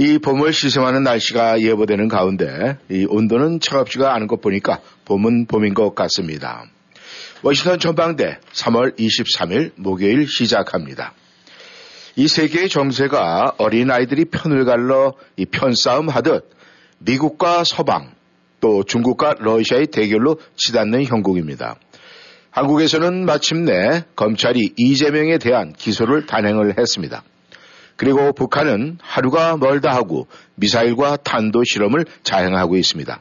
이 봄을 시샘하는 날씨가 예보되는 가운데 이 온도는 차갑지가 않은 것 보니까 봄은 봄인 것 같습니다. 워싱턴 전망대 3월 23일 목요일 시작합니다. 이 세계의 정세가 어린아이들이 편을 갈러 이 편싸움 하듯 미국과 서방 또 중국과 러시아의 대결로 치닫는 형국입니다. 한국에서는 마침내 검찰이 이재명에 대한 기소를 단행을 했습니다. 그리고 북한은 하루가 멀다 하고 미사일과 탄도 실험을 자행하고 있습니다.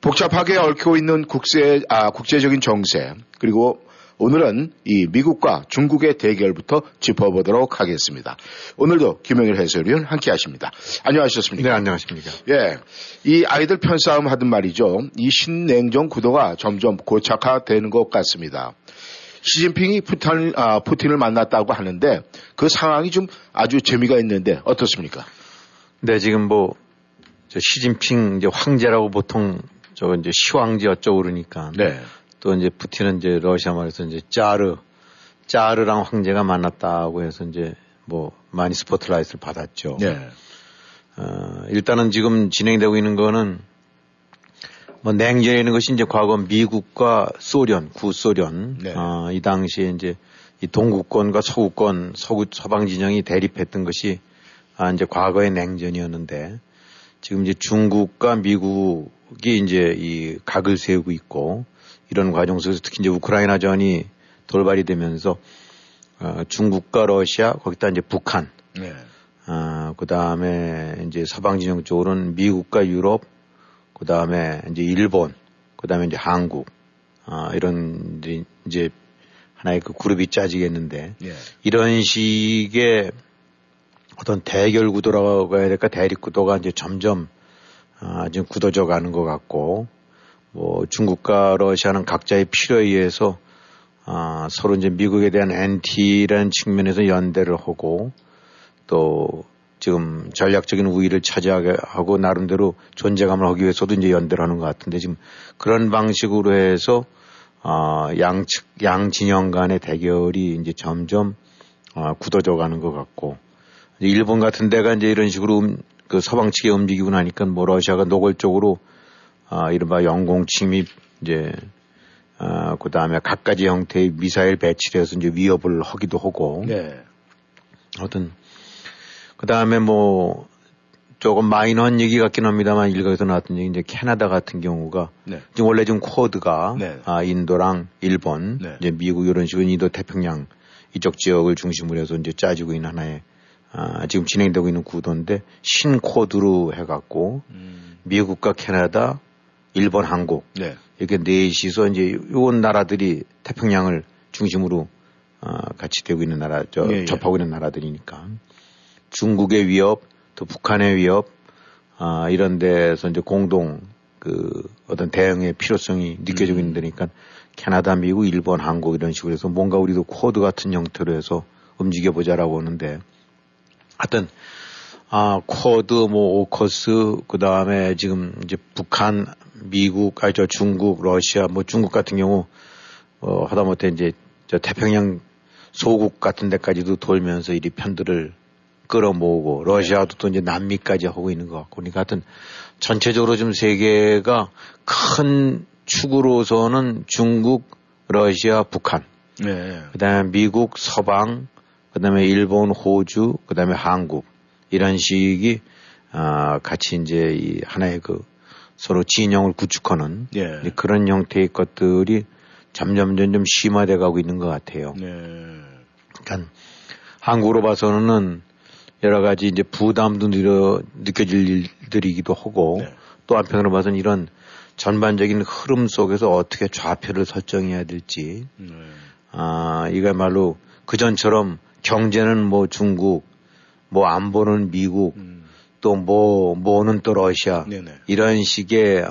복잡하게 얽혀 있는 국제적인 정세, 그리고 오늘은 이 미국과 중국의 대결부터 짚어보도록 하겠습니다. 오늘도 김영일 해설위원 함께 하십니다. 안녕하셨습니까? 네, 안녕하십니까? 예. 이 아이들 편싸움 하든 말이죠. 이 신냉전 구도가 점점 고착화되는 것 같습니다. 시진핑이 푸틴을 만났다고 하는데 그 상황이 좀 아주 재미가 있는데 어떻습니까? 네, 지금 시진핑 이제 황제라고 보통 이제 시황제 어쩌고 그러니까. 네. 또 이제 푸틴은 이제 러시아 말에서 이제 짜르랑 황제가 만났다고 해서 이제 많이 스포트라이트를 받았죠. 네. 일단은 지금 진행되고 있는 거는 냉전에 있는 것이 이제 과거 미국과 소련, 구소련, 네. 이 당시에 이제 이 동구권과 서구권, 서방 진영이 대립했던 것이 이제 과거의 냉전이었는데 지금 이제 중국과 미국이 이제 이 각을 세우고 있고 이런 과정 속에서 특히 이제 우크라이나전이 돌발이 되면서 중국과 러시아, 거기다 이제 북한, 네. 그 다음에 이제 서방 진영 쪽으로는 미국과 유럽 그 다음에 이제 일본, 그 다음에 이제 한국, 이런 이제 하나의 그 그룹이 짜지겠는데 예. 이런 식의 어떤 대결 구도라고 해야 될까 대립 구도가 이제 점점 지금 굳어져 가는 것 같고 중국과 러시아는 각자의 필요에 의해서 서로 이제 미국에 대한 NT라는 측면에서 연대를 하고 또 지금 전략적인 우위를 차지하고 나름대로 존재감을 하기 위해서도 이제 연대를 하는 것 같은데 지금 그런 방식으로 해서 양 진영 간의 대결이 이제 점점 굳어져 가는 것 같고 일본 같은 데가 이제 이런 식으로 그 서방 측에 움직이고 나니까 러시아가 노골적으로 이른바 영공 침입 이제 그 다음에 각가지 형태의 미사일 배치를 해서 이제 위협을 하기도 하고 네. 어떤 그 다음에 조금 마이너한 얘기 같긴 합니다만 일각에서 나왔던 얘기 이제 캐나다 같은 경우가 네. 지금 원래 지금 쿼드가 네. 인도랑 일본, 네. 이제 미국 이런 식으로 인도 태평양 이쪽 지역을 중심으로 해서 이제 짜지고 있는 하나의 지금 진행되고 있는 구도인데 신 쿼드로 해갖고 미국과 캐나다, 일본, 한국 네. 이렇게 넷이서 이제 요런 나라들이 태평양을 중심으로 같이 되고 있는 나라, 예, 접하고 예. 있는 나라들이니까. 중국의 위협, 또 북한의 위협, 이런 데서 이제 공동 그 어떤 대응의 필요성이 느껴지고 있는 데니까 캐나다, 미국, 일본, 한국 이런 식으로 해서 뭔가 우리도 쿼드 같은 형태로 해서 움직여보자라고 하는데 하여튼, 쿼드, 오커스, 그 다음에 지금 이제 북한, 미국, 중국, 러시아, 중국 같은 경우, 하다못해 이제 태평양 소국 같은 데까지도 돌면서 이리 편들을 끌어모으고 러시아도 또 이제 남미까지 하고 있는 것 같고 그러니까 하여튼 전체적으로 좀 세계가 큰 축으로서는 중국, 러시아, 북한 네. 그다음에 미국, 서방 그다음에 일본, 호주 그다음에 한국 이런 식이 같이 이제 이 하나의 그 서로 진영을 구축하는 네. 그런 형태의 것들이 점점 심화돼 가고 있는 것 같아요. 네. 그러니까 한국으로 봐서는 여러 가지 이제 부담도 느껴질 일들이기도 하고 네. 또 한편으로 봐서는 이런 전반적인 흐름 속에서 어떻게 좌표를 설정해야 될지 네. 이거야말로 그전처럼 경제는 중국, 안보는 미국 또 뭐는 또 러시아. 네네. 이런 식의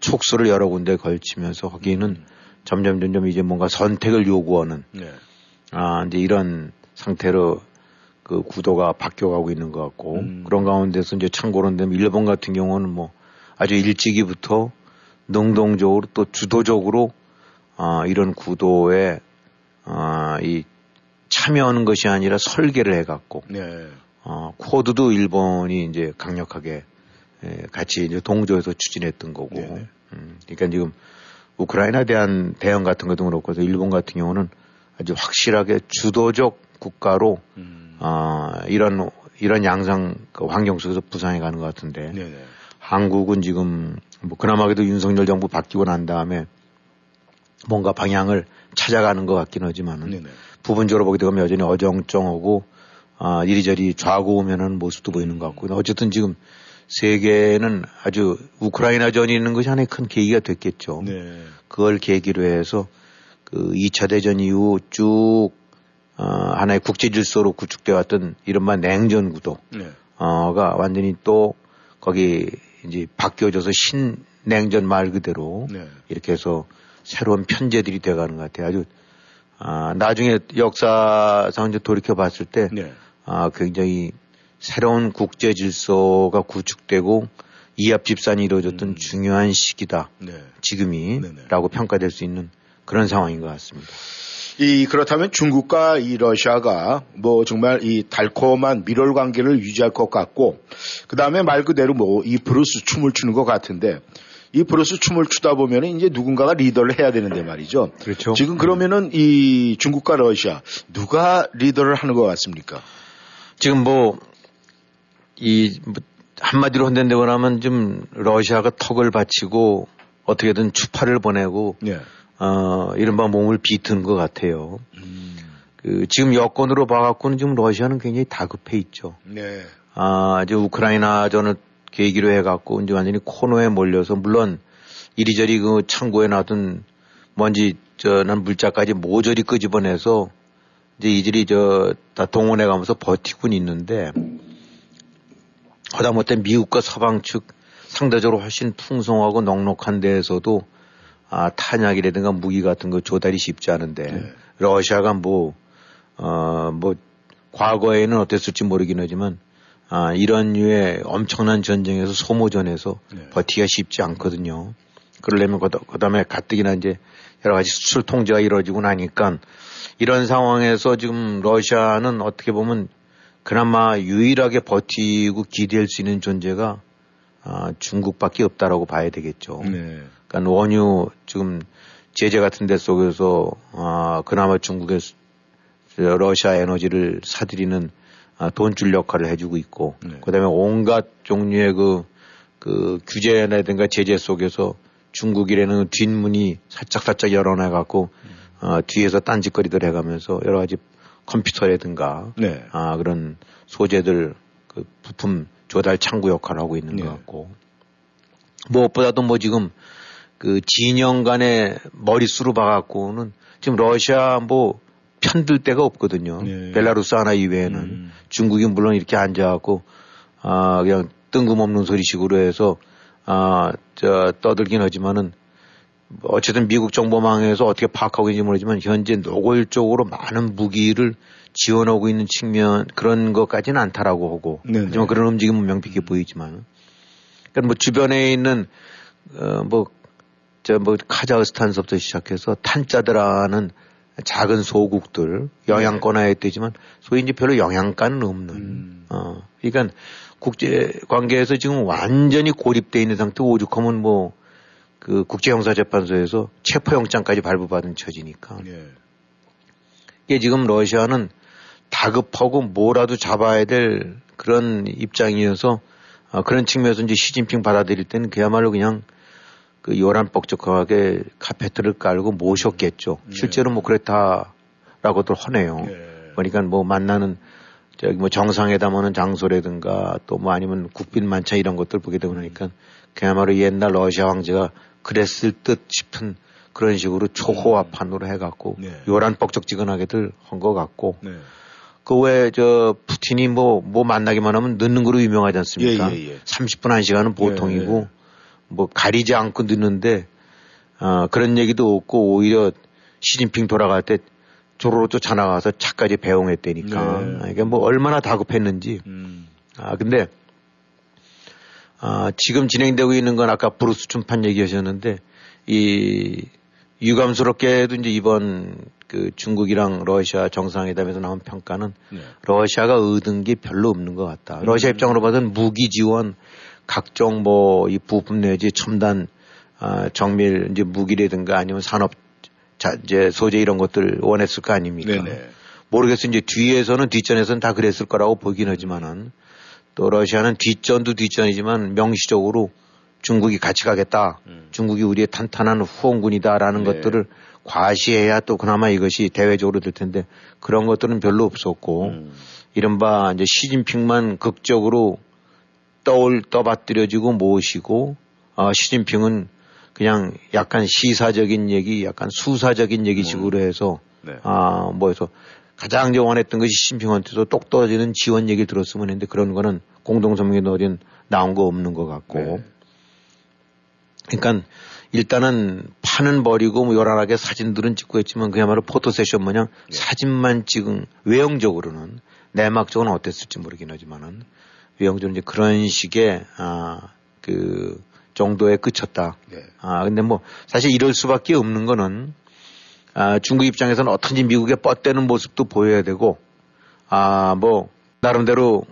촉수를 여러 군데 걸치면서 거기는 점점 이제 뭔가 선택을 요구하는 네. 이제 이런 상태로 그 구도가 바뀌어가고 있는 것 같고 그런 가운데서 이제 참고로 되면 일본 같은 경우는 뭐 아주 일찍이부터 능동적으로 또 주도적으로 이런 구도에 이 참여하는 것이 아니라 설계를 해갖고 네. 쿼드도 일본이 이제 강력하게 같이 이제 동조해서 추진했던 거고 네. 그러니까 지금 우크라이나에 대한 대응 같은 것도 그렇고 일본 같은 경우는 아주 확실하게 주도적 국가로 이런 양상 그 환경 속에서 부상해 가는 것 같은데 네네. 한국은 지금 뭐 그나마 그래도 윤석열 정부 바뀌고 난 다음에 뭔가 방향을 찾아가는 것 같긴 하지만은 네네. 부분적으로 보게 되면 여전히 어정쩡하고 이리저리 좌고우면하는 모습도 보이는 것 같고 어쨌든 지금 세계는 아주 우크라이나 전이 있는 것이 하나의 큰 계기가 됐겠죠. 네. 그걸 계기로 해서 그 2차 대전 이후 쭉 하나의 국제 질서로 구축되어 왔던 이른바 냉전 구도가 네. 완전히 또 거기 이제 바뀌어져서 신냉전 말 그대로 네. 이렇게 해서 새로운 편제들이 되어가는 것 같아요. 아주 나중에 역사상 이제 돌이켜 봤을 때 네. 굉장히 새로운 국제 질서가 구축되고 이합 집산이 이루어졌던 중요한 시기다. 네. 지금이라고 평가될 수 있는 그런 상황인 것 같습니다. 그렇다면 중국과 이 러시아가 뭐 정말 이 달콤한 밀월 관계를 유지할 것 같고, 그 다음에 말 그대로 뭐 이 브루스 춤을 추는 것 같은데, 이 브루스 춤을 추다 보면은 이제 누군가가 리더를 해야 되는데 말이죠. 그렇죠. 지금 그러면은 이 중국과 러시아, 누가 리더를 하는 것 같습니까? 지금 한마디로 혼낸다고 하면 좀 러시아가 턱을 받치고 어떻게든 추파를 보내고, 예. 이른바 몸을 비트는 것 같아요. 그 지금 여건으로 봐갖고는 지금 러시아는 굉장히 다급해 있죠. 네. 이제 우크라이나 전을 계기로 해갖고 이제 완전히 코너에 몰려서 물론 이리저리 그 창고에 놔둔 먼지 난 물자까지 모조리 끄집어내서 이제 이들이 다 동원해 가면서 버티고는 있는데 하다못해 미국과 서방 측 상대적으로 훨씬 풍성하고 넉넉한 데에서도 탄약이라든가 무기 같은 거 조달이 쉽지 않은데, 네. 러시아가 과거에는 어땠을지 모르긴 하지만, 이런 류의 엄청난 전쟁에서 소모전에서 네. 버티기가 쉽지 않거든요. 그러려면 그 다음에 가뜩이나 이제 여러 가지 수출 통제가 이루어지고 나니까, 이런 상황에서 지금 러시아는 어떻게 보면 그나마 유일하게 버티고 기대할 수 있는 존재가 중국밖에 없다라고 봐야 되겠죠. 네. 그러니까 원유 지금 제재 같은 데 속에서 그나마 중국에 러시아 에너지를 사들이는 돈줄 역할을 해주고 있고, 네. 그다음에 온갖 종류의 그 규제라든가 제재 속에서 중국이라는 뒷문이 살짝 열어놔갖고 뒤에서 딴짓거리들 해가면서 여러 가지 컴퓨터라든가 네. 그런 소재들 그 부품 조달 창구 역할을 하고 있는 네. 것 같고 무엇보다도 지금 그 진영 간의 머릿수로 봐갖고는 지금 러시아 편들 데가 없거든요. 네. 벨라루스 하나 이외에는 중국이 물론 이렇게 앉아갖고 그냥 뜬금없는 소리식으로 해서 떠들긴 하지만은 어쨌든 미국 정보망에서 어떻게 파악하고 있는지 모르지만 현재 노골적으로 많은 무기를 지원하고 있는 측면 그런 것까지는 않다라고 하고 하지만 그런 움직임은 명백히 보이지만 그러니까 주변에 있는 카자흐스탄서부터 시작해서 탄자드라는 작은 소국들 영향권하에 되지만 소위 이제 별로 영향가는 없는 그러니까 국제 관계에서 지금 완전히 고립돼 있는 상태 오죽하면 그 국제형사재판소에서 체포영장까지 발부받은 처지니까. 예. 이게 지금 러시아는 다급하고 뭐라도 잡아야 될 그런 입장이어서 그런 측면에서 이제 시진핑 받아들일 때는 그야말로 그냥 그 요란뻑적하게 카페트를 깔고 모셨겠죠. 예. 실제로 그랬다라고도 하네요. 예. 그러니까 만나는 정상회담하는 장소라든가 또 아니면 국빈 만찬 이런 것들 보게 되고 나니까 그야말로 옛날 러시아 황제가 그랬을 듯 싶은 그런 식으로 초호화판으로 해갖고 요란뻑적지근하게들 한 것 같고 그 왜 저 푸틴이 뭐 만나기만 하면 늦는 거로 유명하지 않습니까? 30분 1시간은 보통이고 뭐 가리지 않고 늦는데 그런 얘기도 없고 오히려 시진핑 돌아갈 때 조로로 쫓아나가서 차까지 배웅했다니까. 그러니까 뭐 얼마나 다급했는지. 근데 지금 진행되고 있는 건 아까 브루스 춘판 얘기하셨는데 이 유감스럽게도 이제 이번 그 중국이랑 러시아 정상회담에서 나온 평가는 러시아가 얻은 게 별로 없는 것 같다. 러시아 입장으로 봐서는 무기 지원, 각종 뭐 이 부품 내지 첨단 정밀 이제 무기라든가 아니면 산업 이제 소재 이런 것들 원했을 거 아닙니까? 모르겠어요. 이제 뒤에서는 뒷전에서는 다 그랬을 거라고 보긴 하지만은 또 러시아는 뒷전도 뒷전이지만 명시적으로 중국이 같이 가겠다. 중국이 우리의 탄탄한 후원군이다라는 것들을 과시해야 또 그나마 이것이 대외적으로 될 텐데 그런 것들은 별로 없었고 이른바 이제 시진핑만 극적으로 떠받들여지고 모시고 시진핑은 그냥 약간 시사적인 얘기, 약간 수사적인 얘기식으로 해서 해서 가장 이제 원했던 것이 시진핑한테도 똑 떨어지는 지원 얘기를 들었으면 했는데 그런 거는 공동성명에 어린 나온 거 없는 것 같고 그러니까 일단은 파는 버리고 뭐 요란하게 사진들은 찍고 했지만 그야말로 포토세션 마냥 사진만 찍은 외형적으로는 내막적으로는 어땠을지 모르긴 하지만은 외형적으로 이제 그런 식의 그 정도에 그쳤다. 근데 뭐 사실 이럴 수밖에 없는 거는 중국 입장에서는 어떤지 미국의 뻗대는 모습도 보여야 되고 뭐 나름대로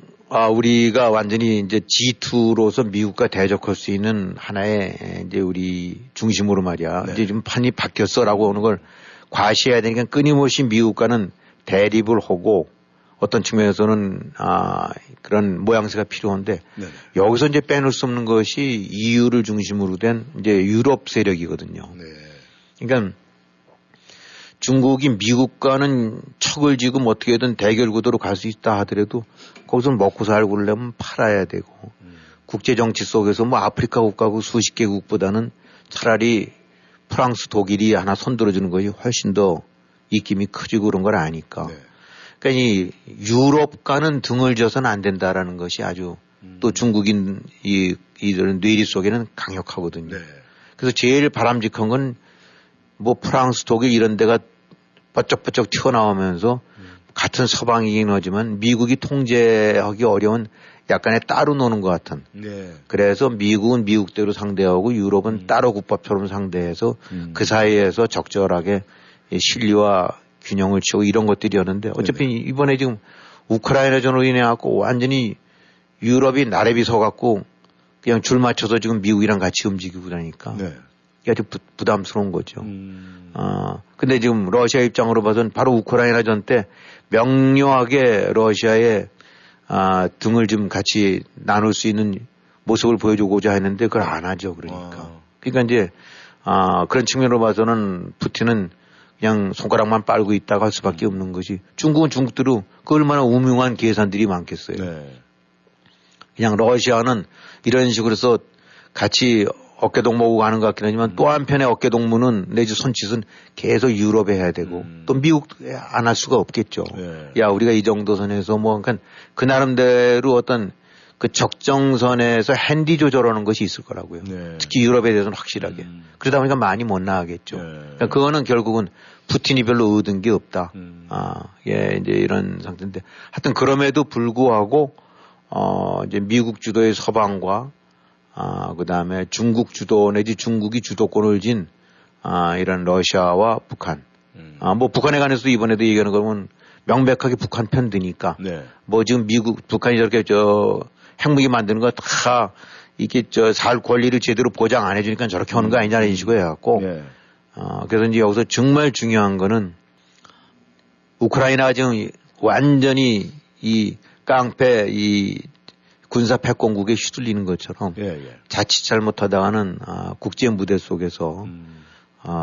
우리가 완전히 이제 G2로서 미국과 대적할 수 있는 하나의 이제 우리 중심으로 말이야. 이제 좀 판이 바뀌었어라고 하는 걸 과시해야 되니까 끊임없이 미국과는 대립을 하고 어떤 측면에서는 그런 모양새가 필요한데 여기서 이제 빼놓을 수 없는 것이 EU를 중심으로 된 이제 유럽 세력이거든요. 그러니까 중국이 미국과는 척을 지금 어떻게든 대결 구도로 갈 수 있다 하더라도 거기서 먹고 살고 그러려면 팔아야 되고 국제 정치 속에서 뭐 아프리카 국가고 수십 개국보다는 차라리 프랑스, 독일이 하나 손들어주는 것이 훨씬 더 입김이 크지고 그런 걸 아니까. 그러니까 이 유럽과는 등을 져서는 안 된다라는 것이 아주 또 중국인 이들은 뇌리 속에는 강력하거든요. 그래서 제일 바람직한 건 뭐 프랑스, 독일 이런 데가 번쩍번쩍 튀어나오면서 같은 서방이긴 하지만 미국이 통제하기 어려운 약간의 따로 노는 것 같은. 그래서 미국은 미국대로 상대하고 유럽은 따로 국밥처럼 상대해서 그 사이에서 적절하게 실리와 균형을 치고 이런 것들이었는데 어차피 이번에 지금 우크라이나 전으로 인해 갖고 완전히 유럽이 나래비 서갖고 그냥 줄 맞춰서 지금 미국이랑 같이 움직이고 그러니까 아주 부담스러운 거죠. 근데 지금 러시아 입장으로 봐서는 바로 우크라이나 전 때 명료하게 러시아의 등을 좀 같이 나눌 수 있는 모습을 보여주고자 했는데 그걸 안 하죠. 그러니까 이제 그런 측면으로 봐서는 푸틴은 그냥 손가락만 빨고 있다가 할 수밖에 없는 것이 중국은 중국대로 그 얼마나 우명한 계산들이 많겠어요. 그냥 러시아는 이런 식으로 해서 같이 어깨동무하고 가는 것 같긴 하지만 또 한편의 어깨동무는 내지 손짓은 계속 유럽에 해야 되고 또 미국에 안 할 수가 없겠죠. 야, 우리가 이 정도 선에서 뭐 그 나름대로 어떤 그 적정선에서 핸디 조절하는 것이 있을 거라고요. 특히 유럽에 대해서는 확실하게. 그러다 보니까 많이 못 나가겠죠. 그러니까 그거는 결국은 푸틴이 별로 얻은 게 없다. 이제 이런 상태인데 하여튼 그럼에도 불구하고 이제 미국 주도의 서방과 그 다음에 중국 주도 내지 중국이 주도권을 쥔 이런 러시아와 북한. 뭐 북한에 관해서도 이번에도 얘기하는 거면 명백하게 북한 편 드니까. 뭐 지금 미국, 북한이 저렇게 핵무기 만드는 거 다 이렇게 살 권리를 제대로 보장 안 해주니까 저렇게 하는 거 아니냐는 식으로 해갖고. 그래서 이제 여기서 정말 중요한 거는 우크라이나가 지금 완전히 이 깡패 이 군사 패권국에 휘둘리는 것처럼 자칫 잘못하다가는 국제 무대 속에서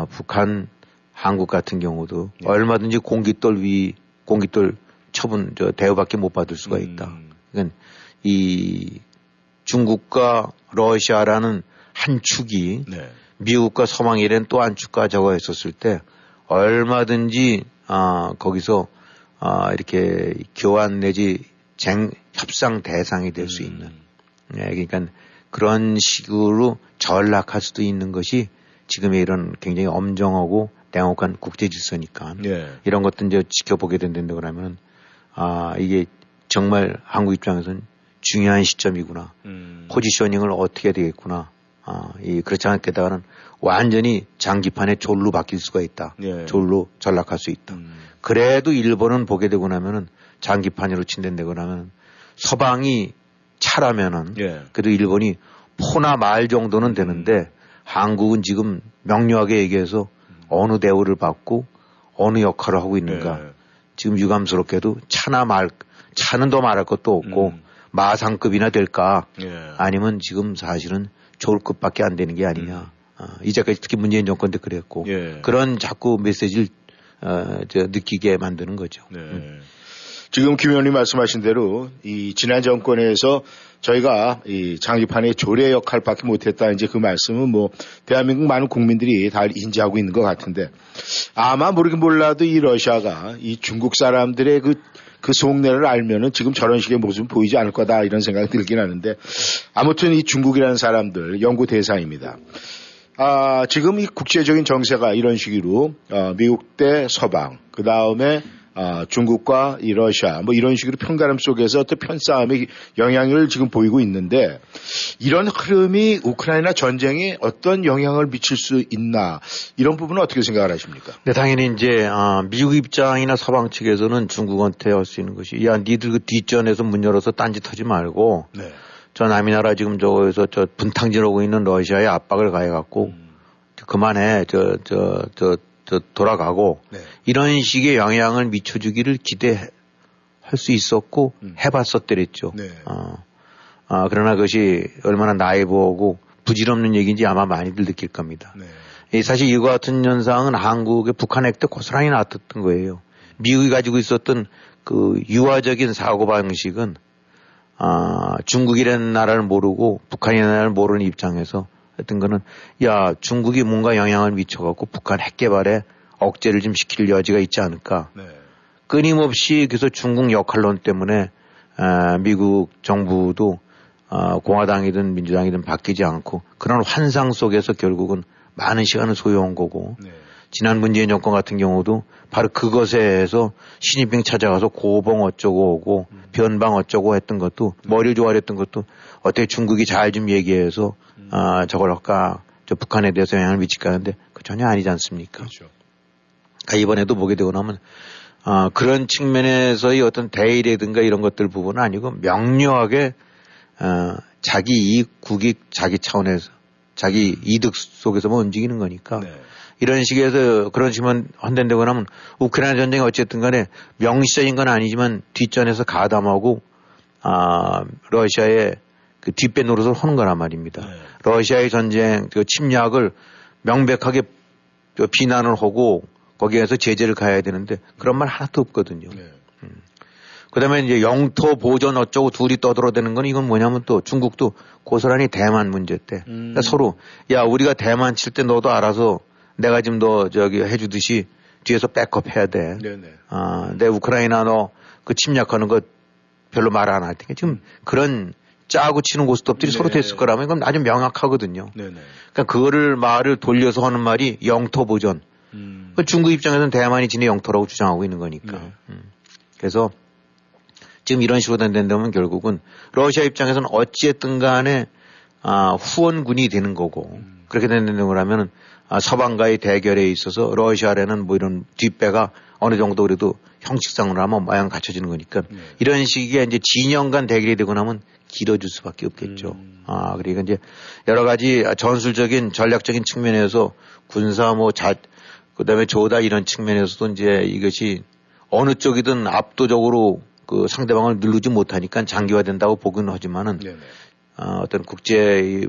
북한, 한국 같은 경우도 얼마든지 공깃돌 처분 대우밖에 못 받을 수가 있다. 그러니까 이 중국과 러시아라는 한 축이 미국과 서방이란 또 한 축과 저거 했었을 때 얼마든지 거기서 이렇게 교환 내지 협상 대상이 될 수 있는, 그러니까 그런 식으로 전락할 수도 있는 것이 지금의 이런 굉장히 엄정하고 냉혹한 국제 질서니까 이런 것도 이제 지켜보게 된다고 하면 이게 정말 한국 입장에서는 중요한 시점이구나, 포지셔닝을 어떻게 해야 되겠구나, 그렇지 않게 되다가는 완전히 장기판에 졸로 바뀔 수가 있다, 졸로 전락할 수 있다. 그래도 일본은 보게 되고 나면은 장기판으로 친댄다고 하면 서방이 차라면은 그래도 일본이 포나 말 정도는 되는데 한국은 지금 명료하게 얘기해서 어느 대우를 받고 어느 역할을 하고 있는가. 지금 유감스럽게도 차는 더 말할 것도 없고 마상급이나 될까, 아니면 지금 사실은 졸급밖에 안 되는 게 아니냐. 이제까지 특히 문재인 정권 때 그랬고 그런 자꾸 메시지를 느끼게 만드는 거죠. 지금 김 의원님 말씀하신 대로 이 지난 정권에서 저희가 이 장기판의 조례 역할밖에 못했다, 이제 그 말씀은 뭐 대한민국 많은 국민들이 다 인지하고 있는 것 같은데, 아마 모르긴 몰라도 이 러시아가 이 중국 사람들의 그 속내를 알면은 지금 저런 식의 모습은 보이지 않을 거다, 이런 생각이 들긴 하는데, 아무튼 이 중국이라는 사람들 연구 대상입니다. 지금 이 국제적인 정세가 이런 식으로 미국 대 서방, 그 다음에 중국과 이 러시아 뭐 이런 식으로 편가름 속에서 또 편싸움의 영향을 지금 보이고 있는데, 이런 흐름이 우크라이나 전쟁에 어떤 영향을 미칠 수 있나, 이런 부분은 어떻게 생각을 하십니까? 네, 당연히 이제 미국 입장이나 서방 측에서는 중국한테 할 수 있는 것이, 야 니들 그 뒷전에서 문 열어서 딴짓하지 말고 저 남이나라 지금 저거에서 저 분탕질 하고 있는 러시아에 압박을 가해갖고 그만해, 돌아가고 이런 식의 영향을 미쳐주기를 기대할 수 있었고 해봤었더랬죠. 그러나 그것이 얼마나 나이브하고 부질없는 얘기인지 아마 많이들 느낄 겁니다. 사실 이와 같은 현상은 한국의 북한 핵 때 고스란히 나왔던 거예요. 미국이 가지고 있었던 그 유화적인 사고방식은 중국이라는 나라를 모르고 북한이라는 나라를 모르는 입장에서 했던 거는, 야 중국이 뭔가 영향을 미쳐갖고 북한 핵 개발에 억제를 좀 시킬 여지가 있지 않을까. 끊임없이 그래서 중국 역할론 때문에 미국 정부도 공화당이든 민주당이든 바뀌지 않고 그런 환상 속에서 결국은 많은 시간을 소요한 거고, 지난 문재인 정권 같은 경우도 바로 그것에 의해서 시진핑 찾아가서 고봉 어쩌고 오고 변방 어쩌고 했던 것도, 머리 조아렸던 것도 어떻게 중국이 잘 좀 얘기해서 저걸 할까, 저 북한에 대해서 영향을 미칠까 하는데 그 전혀 아니지 않습니까? 그러니까 이번에도 보게 되고 나면 그런 측면에서의 어떤 대의라든가 이런 것들 부분은 아니고 명료하게 자기 이익, 국익, 자기 차원에서 자기 이득 속에서만 움직이는 거니까 이런 식에서 그런 식만 헌댄다고 하면 우크라이나 전쟁이 어쨌든 간에 명시적인 건 아니지만 뒷전에서 가담하고 러시아의 그 뒷배 노릇을 하는 거란 말입니다. 러시아의 전쟁, 그 침략을 명백하게 비난을 하고 거기에서 제재를 가야 되는데 그런 말 하나도 없거든요. 그다음에 이제 영토 보존 어쩌고 둘이 떠들어대는 건, 이건 뭐냐면 또 중국도 고스란히 대만 문제 때 그러니까 서로, 야 우리가 대만 칠 때 너도 알아서 내가 지금 너 저기 해주듯이 뒤에서 백업 해야 돼. 내 우크라이나 너 그 침략하는 거 별로 말 안 할 테니까 지금 그런 짜고 치는 고스톱들이 서로 됐을 거라면 그건 아주 명확하거든요. 그러니까 그거를 말을 돌려서 하는 말이 영토 보존. 중국 입장에서는 대만이 지네 영토라고 주장하고 있는 거니까. 그래서 지금 이런 식으로 된다면 결국은 러시아 입장에서는 어찌했든 간에 후원군이 되는 거고, 그렇게 된다고 하면은 서방과의 대결에 있어서 러시아에는 뭐 이런 뒷배가 어느 정도 그래도 형식상으로 하면 마냥 갖춰지는 거니까 이런 식의 이제 진영 간 대결이 되고 나면 길어질 수밖에 없겠죠. 그러니까 이제 여러 가지 전술적인 전략적인 측면에서 군사 그다음에 조다 이런 측면에서도 이제 이것이 어느 쪽이든 압도적으로 그 상대방을 누르지 못하니까 장기화된다고 보긴 하지만은 어떤 국제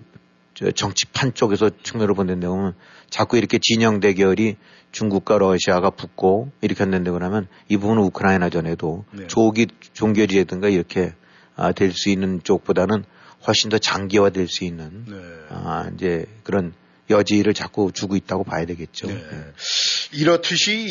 정치판 쪽에서 측면으로 본다는데 보면 자꾸 이렇게 진영 대결이 중국과 러시아가 붙고 이렇게 한다는데 그러면 이 부분은 우크라이나 전에도 종결이라든가 이렇게 될 수 있는 쪽보다는 훨씬 더 장기화될 수 있는 이제 그런 여지를 자꾸 주고 있다고 봐야 되겠죠. 네. 이렇듯이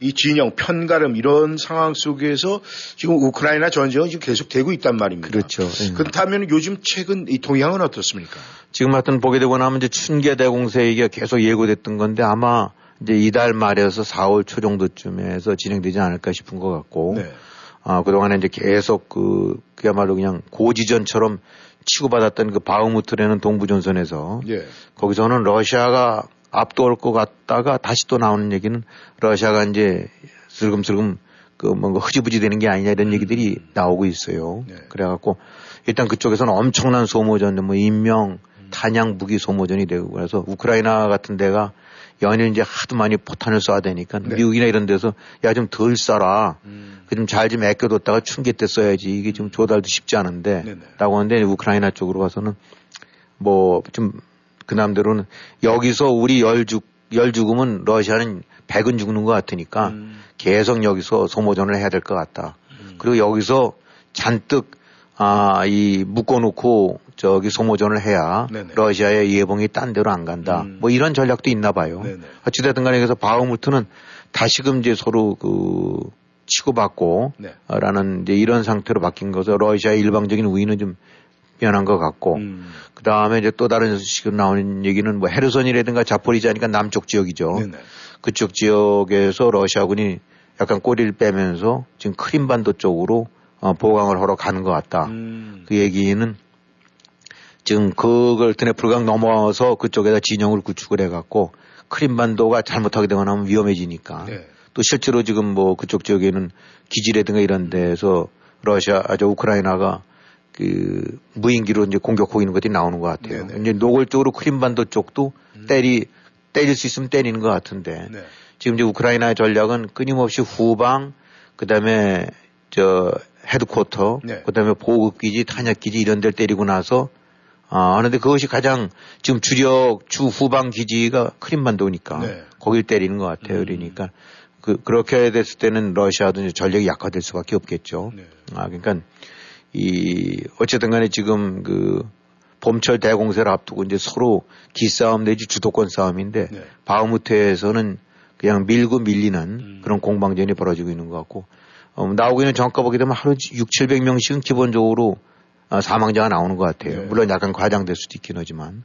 이 진영 편가름 이런 상황 속에서 지금 우크라이나 전쟁은 지금 계속되고 있단 말입니다. 그렇죠. 그렇다면 요즘 최근 이 동향은 어떻습니까? 지금 하여튼 보게 되고 나면 이제 춘계 대공세 얘기가 계속 예고됐던 건데 아마 이제 이달 말에서 4월 초 정도쯤에서 진행되지 않을까 싶은 것 같고, 네. 아, 그동안에 이제 계속 그야말로 그냥 고지전처럼 치고받았던 그 바흐무트라는 동부전선에서, 예. 거기서는 러시아가 압도할 것 같다가 다시 또 나오는 얘기는 러시아가 이제 슬금슬금 그 뭔가 흐지부지 되는 게 아니냐 이런 얘기들이 나오고 있어요. 네. 그래갖고 일단 그쪽에서는 엄청난 소모전, 뭐 인명, 탄약, 무기 소모전이 되고 그래서 우크라이나 같은 데가 연일 이제 하도 많이 포탄을 쏴야 되니까, 네. 미국이나 이런 데서 야, 좀 덜 쏴라. 그 좀 잘 좀 아껴뒀다가 춘계 때 써야지. 이게 지금 조달도 쉽지 않은데. 네네. 라고 하는데 우크라이나 쪽으로 가서는 뭐 좀 그 남대로는 여기서 우리 열 죽음은 러시아는 100은 죽는 것 같으니까 계속 여기서 소모전을 해야 될 것 같다. 그리고 여기서 잔뜩 이 묶어놓고 저기 소모전을 해야, 네네. 러시아의 예봉이 딴 데로 안 간다. 뭐 이런 전략도 있나 봐요. 어찌됐든 간에 그래서 바흐무트는 다시금 이제 서로 그 치고받고, 네. 라는 이제 이런 상태로 바뀐 거죠. 러시아의 일방적인 우위는 좀 변한 것 같고, 그 다음에 이제 또 다른 지금 나오는 얘기는 뭐 헤르손이라든가 자포리자니까 남쪽 지역이죠. 네네. 그쪽 지역에서 러시아군이 약간 꼬리를 빼면서 지금 크림반도 쪽으로 보강을 하러 가는 것 같다. 그 얘기는 지금 그걸 드네프르강 넘어서 그쪽에다 진영을 구축을 해갖고 크림반도가 잘못하게 되거나 하면 위험해지니까, 네. 또 실제로 지금 뭐 그쪽 지역에는 기지라든가 이런 데에서 우크라이나가 그 무인기로 이제 공격하고 있는 것들이 나오는 것 같아요. 네네. 이제 노골적으로 크림반도 쪽도 때릴 수 있으면 때리는 것 같은데, 네. 지금 이제 우크라이나의 전략은 끊임없이 후방, 그 다음에 헤드쿼터, 네. 그 다음에 보급기지, 탄약기지 이런 데를 때리고 나서 하는데 그것이 가장 지금 주후방 기지가 크림반도니까, 네. 거길 때리는 것 같아요. 그러니까 그렇게 됐을 때는 러시아도 이제 전력이 약화될 수밖에 없겠죠. 네. 그러니까 어쨌든 간에 지금 봄철 대공세를 앞두고 이제 서로 기싸움 내지 주도권 싸움인데, 네. 바흐무트에서는 그냥 밀고 밀리는 그런 공방전이 벌어지고 있는 것 같고, 나오고 있는 정가 보게 되면 하루 600~700명씩은 기본적으로 사망자가 나오는 것 같아요. 네. 물론 약간 과장될 수도 있긴 하지만,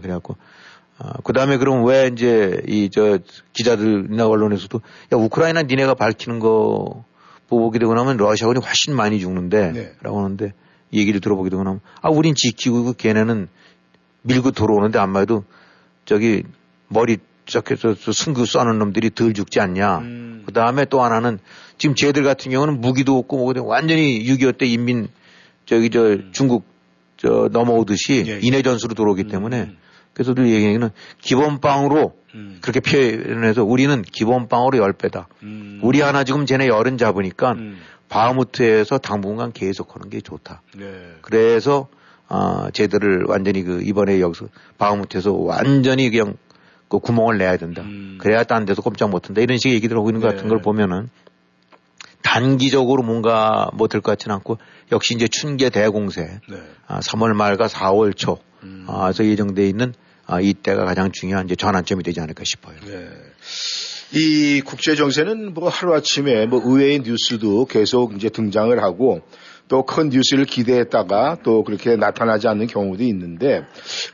그래갖고, 그 다음에 그럼 왜 이제 기자들이나 언론에서도 야, 우크라이나 니네가 밝히는 거 보게 되고 나면 러시아군이 훨씬 많이 죽는데, 네. 라고 하는데 얘기를 들어보게 되고 나면 우린 지키고 걔네는 밀고 들어오는데 아마 해도 저기 머리 시작해서 승구 쏘는 놈들이 덜 죽지 않냐. 그 다음에 또 하나는 지금 쟤들 같은 경우는 무기도 없고 뭐고 완전히 6.25 때 인민 중국 넘어오듯이, 예, 예. 인해 전술로 들어오기 때문에 그래서 늘 얘기하기는 기본빵으로 그렇게 표현해서 우리는 기본빵으로 10배다. 우리 하나 지금 쟤네 열은 잡으니까 바흐무트에서 당분간 계속하는 게 좋다. 네. 그래서 쟤들을 완전히 이번에 여기서 바흐무트에서 완전히 그냥 그 구멍을 내야 된다. 그래야 딴 데서 꼼짝 못한다. 이런 식의 얘기들 하고 있는, 네. 것 같은 걸 보면은 단기적으로 뭔가 뭐 될 것 같지는 않고 역시 이제 춘계 대공세, 네. 3월 말과 4월 초 에서 예정돼 있는 이때가 가장 중요한 이제 전환점이 되지 않을까 싶어요. 네. 이 국제 정세는 뭐 하루 아침에 뭐 의외의 뉴스도 계속 이제 등장을 하고 또 큰 뉴스를 기대했다가 또 그렇게 나타나지 않는 경우도 있는데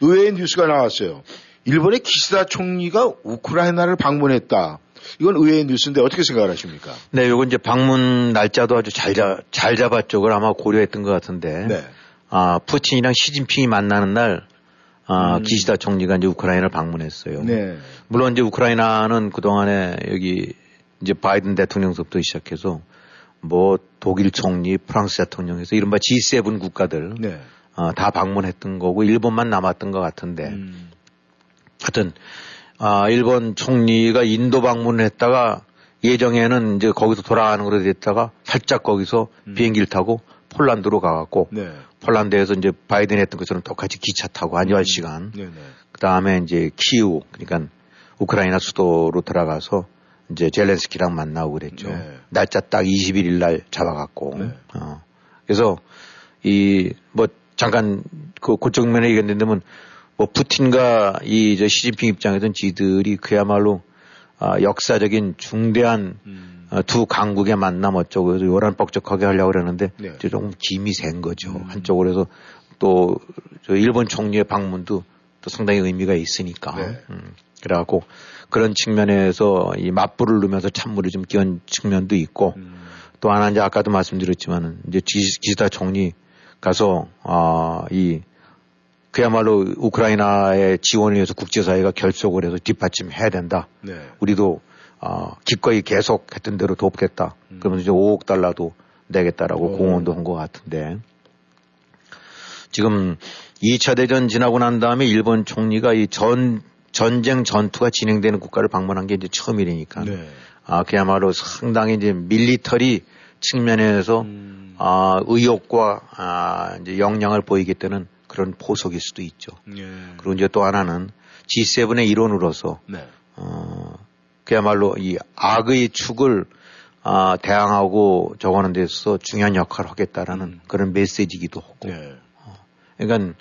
의외의 뉴스가 나왔어요. 일본의 기시다 총리가 우크라이나를 방문했다. 이건 의외의 뉴스인데 어떻게 생각을 하십니까? 네, 요건 이제 방문 날짜도 아주 잘 잡았 쪽을 아마 고려했던 것 같은데, 네. 푸틴이랑 시진핑이 만나는 날, 기시다 총리가 이제 우크라이나를 방문했어요. 네. 물론 이제 우크라이나는 그동안에 여기 이제 바이든 대통령서부터 시작해서 뭐 독일 총리, 프랑스 대통령에서 이른바 G7 국가들, 네. 다 방문했던 거고 일본만 남았던 것 같은데, 하여튼, 일본 총리가 인도 방문을 했다가 예정에는 이제 거기서 돌아가는 걸로 됐다가 살짝 거기서 비행기를 타고 폴란드로 가갖고, 네. 폴란드에서 이제 바이든 했던 것처럼 똑같이 기차 타고 한 10시간. 그 다음에 이제 키우, 그러니까 우크라이나 수도로 들어가서 이제 젤렌스키랑 만나고 그랬죠. 네. 날짜 딱 21일 날 잡아갖고, 네. 그래서 잠깐 그 고정면에 얘기했는데 뭐 푸틴과 이 저 시진핑 입장에선 지들이 그야말로 역사적인 중대한 두 강국의 만남 어쩌고 해서 요란뻑적하게 하려고 그러는데 네. 조금 김이 센 거죠. 한쪽으로 해서 또 저 일본 총리의 방문도 또 상당히 의미가 있으니까. 네. 그래갖고 그런 측면에서 이 맞불을 누면서 찬물을 좀 끼얹은 측면도 있고 또 하나 이제 아까도 말씀드렸지만은 이제 기시다 총리 가서 이 그야말로 우크라이나의 지원을 위해서 국제사회가 결속을 해서 뒷받침해야 된다. 네. 우리도 기꺼이 계속 했던 대로 돕겠다. 그러면서 이제 5억 달러도 내겠다라고 공언도 한 것 같은데 지금 2차 대전 지나고 난 다음에 일본 총리가 이 전쟁 전투가 진행되는 국가를 방문한 게 이제 처음이니까 네. 그야말로 상당히 이제 밀리터리 측면에서 의욕과 이제 역량을 보이겠다는 그런 포석일 수도 있죠. 예. 그리고 이제 또 하나는 G7의 일원으로서 네. 그야말로 이 악의 축을 대항하고 저거는 데서 중요한 역할을 하겠다라는 그런 메시지이기도 하고. 예. 그러니까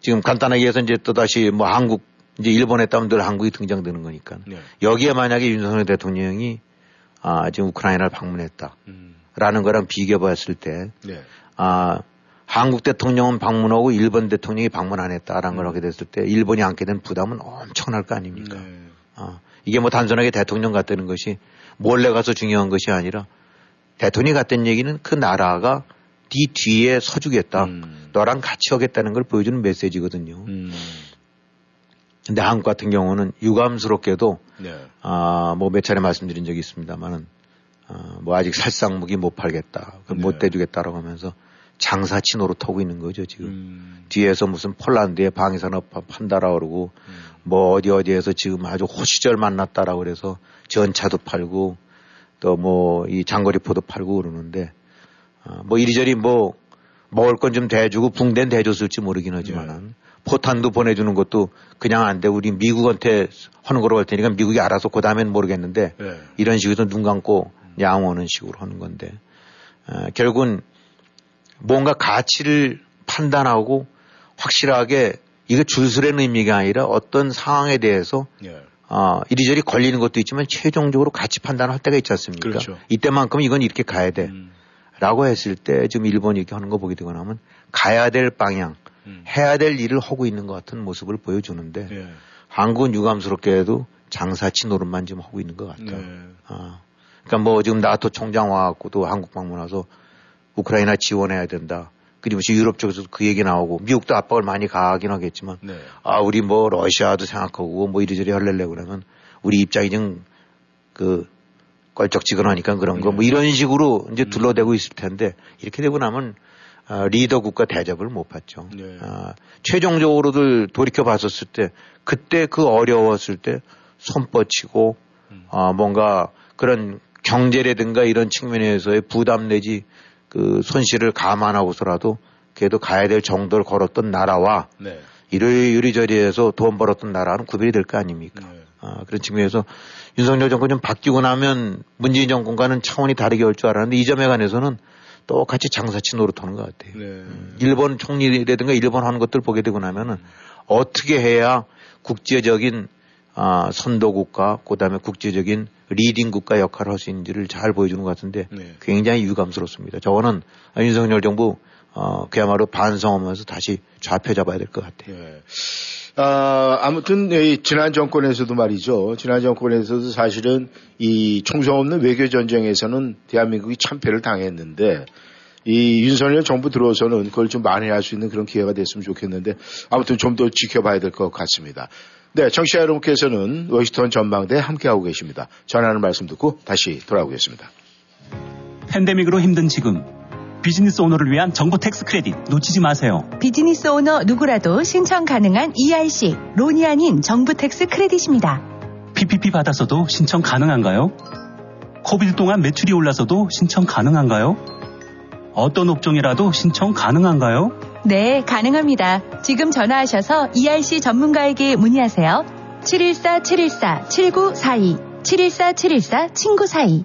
지금 간단하게 해서 이제 또 다시 뭐 한국 이제 일본에 따면 늘 한국이 등장되는 거니까 예. 여기에 만약에 윤석열 대통령이 지금 우크라이나를 방문했다라는 거랑 비교해봤을 때. 예. 한국 대통령은 방문하고 일본 대통령이 방문 안 했다라는 걸 하게 됐을 때 일본이 안게 된 부담은 엄청날 거 아닙니까? 네. 이게 뭐 단순하게 대통령 갔다는 것이 몰래 가서 중요한 것이 아니라 대통령이 갔다는 얘기는 그 나라가 네 뒤에 서주겠다. 너랑 같이 하겠다는 걸 보여주는 메시지거든요. 근데 한국 같은 경우는 유감스럽게도 네. 뭐 몇 차례 말씀드린 적이 있습니다만은 뭐 아직 살상무기 못 팔겠다. 네. 못 대주겠다라고 하면서 장사치 노릇하고 있는 거죠, 지금. 뒤에서 무슨 폴란드에 방위산업 판다라고 그러고, 뭐 어디에서 지금 아주 호시절 만났다라고 그래서 전차도 팔고, 또 뭐 이 장거리포도 팔고 그러는데, 뭐 이리저리 뭐 먹을 건 좀 대주고 붕대는 대줬을지 모르긴 하지만, 네. 포탄도 보내주는 것도 그냥 안 되고, 우리 미국한테 하는 거로 할 테니까 미국이 알아서 그 다음엔 모르겠는데, 네. 이런 식으로 눈 감고 양호하는 식으로 하는 건데, 결국은 뭔가 가치를 판단하고 확실하게 이게 줄수라는 의미가 아니라 어떤 상황에 대해서 예. 이리저리 걸리는 것도 있지만 최종적으로 가치 판단할 때가 있지 않습니까? 그렇죠. 이때만큼 이건 이렇게 가야 돼. 라고 했을 때 지금 일본이 이렇게 하는 거 보게 되거나 하면 가야 될 방향, 해야 될 일을 하고 있는 것 같은 모습을 보여주는데 예. 한국은 유감스럽게도 장사치 노릇만 지금 하고 있는 것 같아요. 네. 그러니까 뭐 지금 나토 총장 와갖고도 한국 방문 와서 우크라이나 지원해야 된다. 그리고 유럽 쪽에서도 그 얘기 나오고 미국도 압박을 많이 가하긴 하겠지만 네. 우리 뭐 러시아도 생각하고 뭐 이리저리 할래려고 그러면 우리 입장이 좀 그 껄쩍지근하니까 그런 거 뭐 이런 식으로 이제 둘러대고 있을 텐데 이렇게 되고 나면 리더 국가 대접을 못 받죠. 네. 최종적으로들 돌이켜 봤었을 때 그때 그 어려웠을 때 손 뻗치고 뭔가 그런 경제라든가 이런 측면에서의 부담 내지 그 손실을 감안하고서라도 그래도 가야 될 정도를 걸었던 나라와 네. 이를 유리저리해서 돈 벌었던 나라는 구별이 될 거 아닙니까? 네. 그런 측면에서 윤석열 정권이 좀 바뀌고 나면 문재인 정권과는 차원이 다르게 올 줄 알았는데 이 점에 관해서는 똑같이 장사치 노릇하는 것 같아요. 네. 일본 총리라든가 일본 하는 것들 보게 되고 나면은 어떻게 해야 국제적인 선도국가, 그 다음에 국제적인 리딩 국가 역할을 할 수 있는지를 잘 보여주는 것 같은데 네. 굉장히 유감스럽습니다. 저거는 윤석열 정부 그야말로 반성하면서 다시 좌표 잡아야 될 것 같아요. 네. 아무튼 지난 정권에서도 말이죠. 지난 정권에서도 사실은 이 총성 없는 외교 전쟁에서는 대한민국이 참패를 당했는데 이 윤석열 정부 들어서는 그걸 좀 만회할 수 있는 그런 기회가 됐으면 좋겠는데 아무튼 좀 더 지켜봐야 될 것 같습니다. 네, 청취자 여러분께서는 워싱턴 전망대에 함께하고 계십니다. 전하는 말씀 듣고 다시 돌아오겠습니다. 팬데믹으로 힘든 지금 비즈니스 오너를 위한 정부 텍스 크레딧 놓치지 마세요. 비즈니스 오너 누구라도 신청 가능한 ERC, 론이 아닌 정부 텍스 크레딧입니다. PPP 받아서도 신청 가능한가요? 코비드 동안 매출이 올라서도 신청 가능한가요? 어떤 업종이라도 신청 가능한가요? 네, 가능합니다. 지금 전화하셔서 ERC 전문가에게 문의하세요. 714-714-7942, 714-714-7942.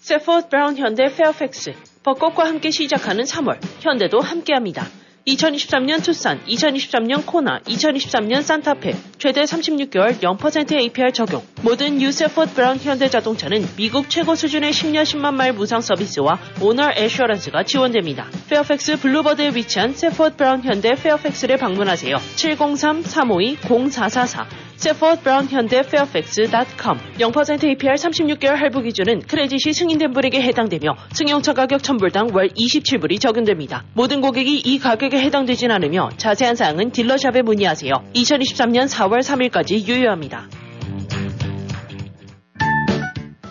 세포드 브라운 현대 페어팩스, 벚꽃과 함께 시작하는 3월, 현대도 함께합니다. 2023년 투싼, 2023년 코나, 2023년 산타페, 최대 36개월 0% APR 적용. 모든 뉴 세포드 브라운 현대 자동차는 미국 최고 수준의 10년 10만 마일 무상 서비스와 오너 애슈어런스가 지원됩니다. 페어팩스 블루버드에 위치한 세포드 브라운 현대 페어팩스를 방문하세요. 703-352-0444, 세포드 브라운 현대 페어팩스.com. 0% APR 36개월 할부 기준은 크레딧이 승인된 분에게 해당되며 승용차 가격 1,000불당 월 27불이 적용됩니다. 모든 고객이 이 가격에 해당되진 않으며 자세한 사항은 딜러샵에 문의하세요. 2023년 4월 3일까지 유효합니다.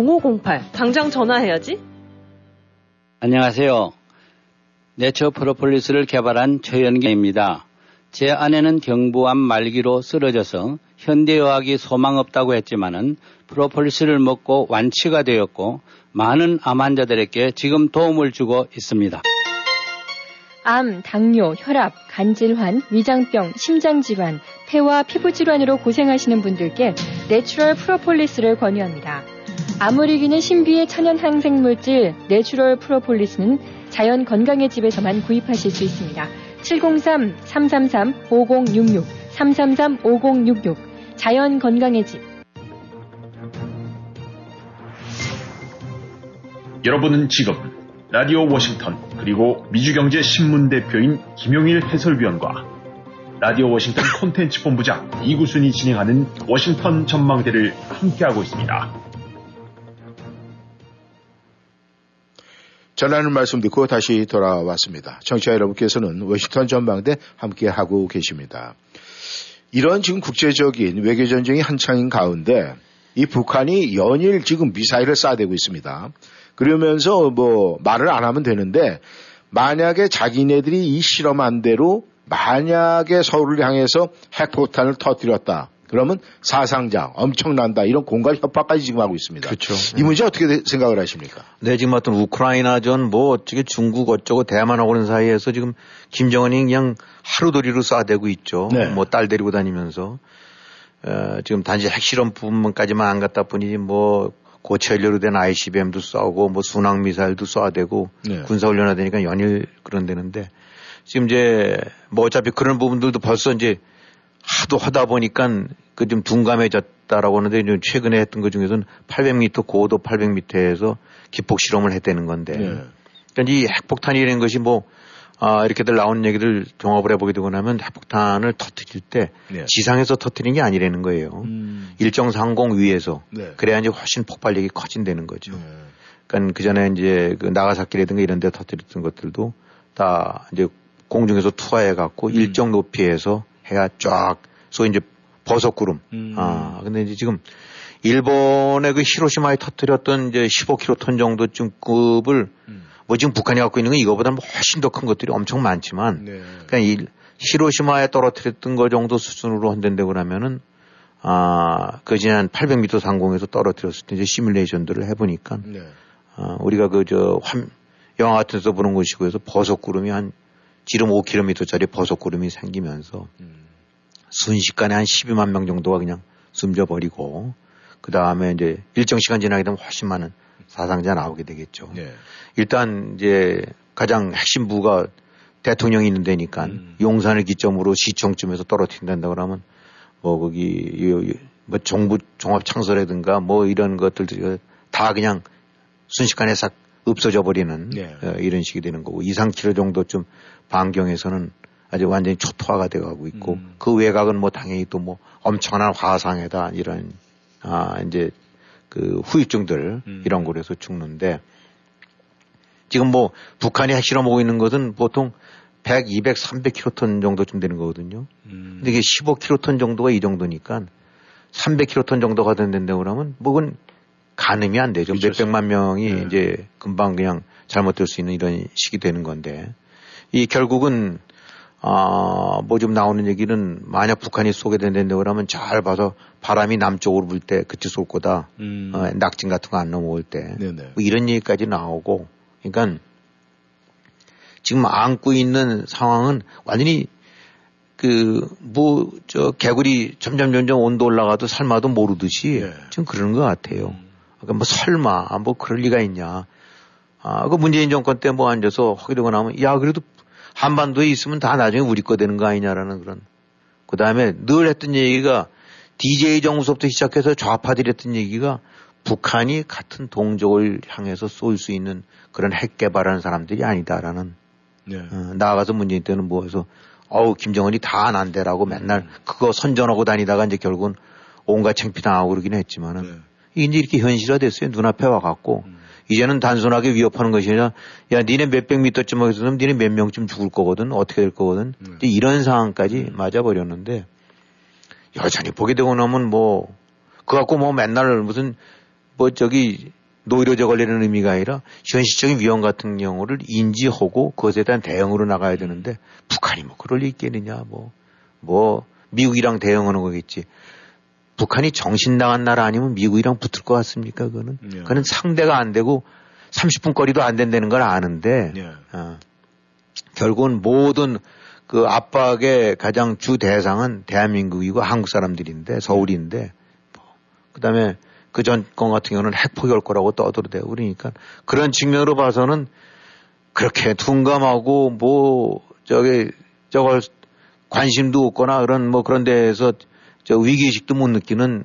0508. 당장 전화해야지. 안녕하세요. 네처 프로폴리스를 개발한 최연경입니다. 제 아내는 경부암 말기로 쓰러져서 현대의학이 소망 없다고 했지만은 프로폴리스를 먹고 완치가 되었고 많은 암 환자들에게 지금 도움을 주고 있습니다. 암, 당뇨, 혈압, 간질환, 위장병, 심장질환, 폐와 피부질환으로 고생하시는 분들께 내추럴 프로폴리스를 권유합니다. 암을 이기는 신비의 천연 항생물질 내추럴 프로폴리스는 자연 건강의 집에서만 구입하실 수 있습니다. 703-333-5066, 333-5066, 자연 건강의 집. 여러분은 지금 라디오 워싱턴 그리고 미주경제신문 대표인 김용일 해설위원과 라디오 워싱턴 콘텐츠 본부장 이구순이 진행하는 워싱턴 전망대를 함께하고 있습니다. 전하는 말씀 듣고 다시 돌아왔습니다. 청취자 여러분께서는 워싱턴 전망대 함께하고 계십니다. 이런 지금 국제적인 외교전쟁이 한창인 가운데 이 북한이 연일 지금 미사일을 쏴대고 있습니다. 그러면서 말을 안 하면 되는데 만약에 자기네들이 이 실험한 대로 만약에 서울을 향해서 핵폭탄을 터뜨렸다. 그러면 사상자 엄청난다 이런 공갈 협박까지 지금 하고 있습니다. 그렇죠. 이 문제 어떻게 생각을 하십니까? 네, 지금 어떤 우크라이나전 어떻게 중국 어쩌고 대만하고 그런 사이에서 지금 김정은이 그냥 하루도리로 쏴대고 있죠. 네. 딸 데리고 다니면서 지금 단지 핵실험 부분까지만 안 갔다 뿐이지 고체 연료로 된 ICBM도 쏴오고 순항 미사일도 쏴대고 네. 군사훈련 하다니까 연일 그런 데는데 지금 어차피 그런 부분들도 벌써 하도 하다 보니까 좀 둔감해졌다라고 하는데 좀 최근에 했던 것 중에서는 800m 고도 800m에서 기폭 실험을 했다는 건데 네. 그러니까 이 핵폭탄이라는 것이 이렇게들 나오는 얘기들 종합을 해보게 되고 나면 핵폭탄을 터뜨릴 때 네. 지상에서 터뜨리는 게 아니라는 거예요. 일정 상공 위에서 네. 그래야 이제 훨씬 폭발력이 커진다는 거죠. 네. 그러니까 그 전에 나가사키라든가 이런 데 터뜨렸던 것들도 다 공중에서 투하해 갖고 일정 높이에서 해가 쫙, 소위 버섯구름. 근데 지금 일본의 히로시마에 터뜨렸던 15킬로톤 정도쯤 급을 지금 북한이 갖고 있는 건 이거보다 훨씬 더 큰 것들이 엄청 많지만, 네. 그냥 히로시마에 떨어뜨렸던 거 정도 수준으로 헌된다고 나면은, 그 지난 800m 상공에서 떨어뜨렸을 때 시뮬레이션들을 해보니까, 네. 우리가 영화 같은 데서 보는 것이고 해서 버섯구름이 지름 5km짜리 버섯구름이 생기면서 순식간에 한 12만 명 정도가 그냥 숨져버리고 그 다음에 일정 시간 지나게 되면 훨씬 많은 사상자 나오게 되겠죠. 네. 일단 가장 핵심부가 대통령이 있는 데니까 용산을 기점으로 시청쯤에서 떨어뜨린다 그러면 거기 정부 종합 창설이라든가 이런 것들 다 그냥 순식간에 싹 없어져 버리는 네. 이런 식이 되는 거고 2, 3km 정도쯤 반경에서는 아주 완전히 초토화가 되어가고 있고 그 외곽은 뭐 당연히 또 뭐 엄청난 화상에다 이런 이제 그 후유증들 이런 거에서 죽는데 지금 뭐 북한이 핵실험하고 있는 것은 보통 100, 200, 300킬로톤 정도쯤 되는 거거든요. 근데 이게 15킬로톤 정도가 이 정도니까 300킬로톤 정도가 된다고 그러면 뭐 그건 가늠이 안 되죠. 몇 백만 명이 네. 이제 금방 그냥 잘못될 수 있는 이런 식이 되는 건데 이 결국은 뭐 좀 나오는 얘기는 만약 북한이 쏘게 된다고 그러면 잘 봐서 바람이 남쪽으로 불 때 그치 쏠 거다. 낙진 같은 거 안 넘어올 때 뭐 이런 얘기까지 나오고 그러니까 지금 안고 있는 상황은 완전히 저 개구리 점점 온도 올라가도 삶아도 모르듯이 네. 지금 그러는 것 같아요. 그러니까 뭐 설마, 뭐 그럴 리가 있냐. 그 문재인 정권 때 뭐 앉아서 허기되고 나면 야, 그래도 한반도에 있으면 다 나중에 우리 거 되는 거 아니냐라는 그런. 그 다음에 늘 했던 얘기가 DJ 정부서부터 시작해서 좌파들이 했던 얘기가 북한이 같은 동족을 향해서 쏠 수 있는 그런 핵 개발하는 사람들이 아니다라는. 네. 나아가서 문재인 때는 뭐 해서 김정은이 다 안 한대라고 맨날 그거 선전하고 다니다가 이제 결국은 온갖 창피당하고 그러긴 했지만은 이제 이렇게 현실화 됐어요. 눈앞에 와갖고. 이제는 단순하게 위협하는 것이 아니라 야, 니네 몇백 미터쯤 하겠으면 니네 몇 명쯤 죽을 거거든. 어떻게 될 거거든. 이제 이런 상황까지 맞아버렸는데 여전히 보게 되고 나면 뭐 그 갖고 뭐 맨날 무슨 뭐 저기 노이로제 걸리는 의미가 아니라 현실적인 위험 같은 경우를 인지하고 그것에 대한 대응으로 나가야 되는데 북한이 뭐 그럴 리 있겠느냐 뭐 미국이랑 대응하는 거겠지. 북한이 정신 나간 나라 아니면 미국이랑 붙을 것 같습니까? 그거는 예. 그는 상대가 안 되고 30분 거리도 안 된다는 걸 아는데 예. 결국은 모든 그 압박의 가장 주 대상은 대한민국이고 한국 사람들인데 서울인데 뭐. 그다음에 그 전권 같은 경우는 핵포기할 거라고 떠들어대고 그러니까 그런 측면으로 봐서는 그렇게 둔감하고 뭐 저걸 관심도 없거나 그런 뭐 그런 데에서 저 위기의식도 못 느끼는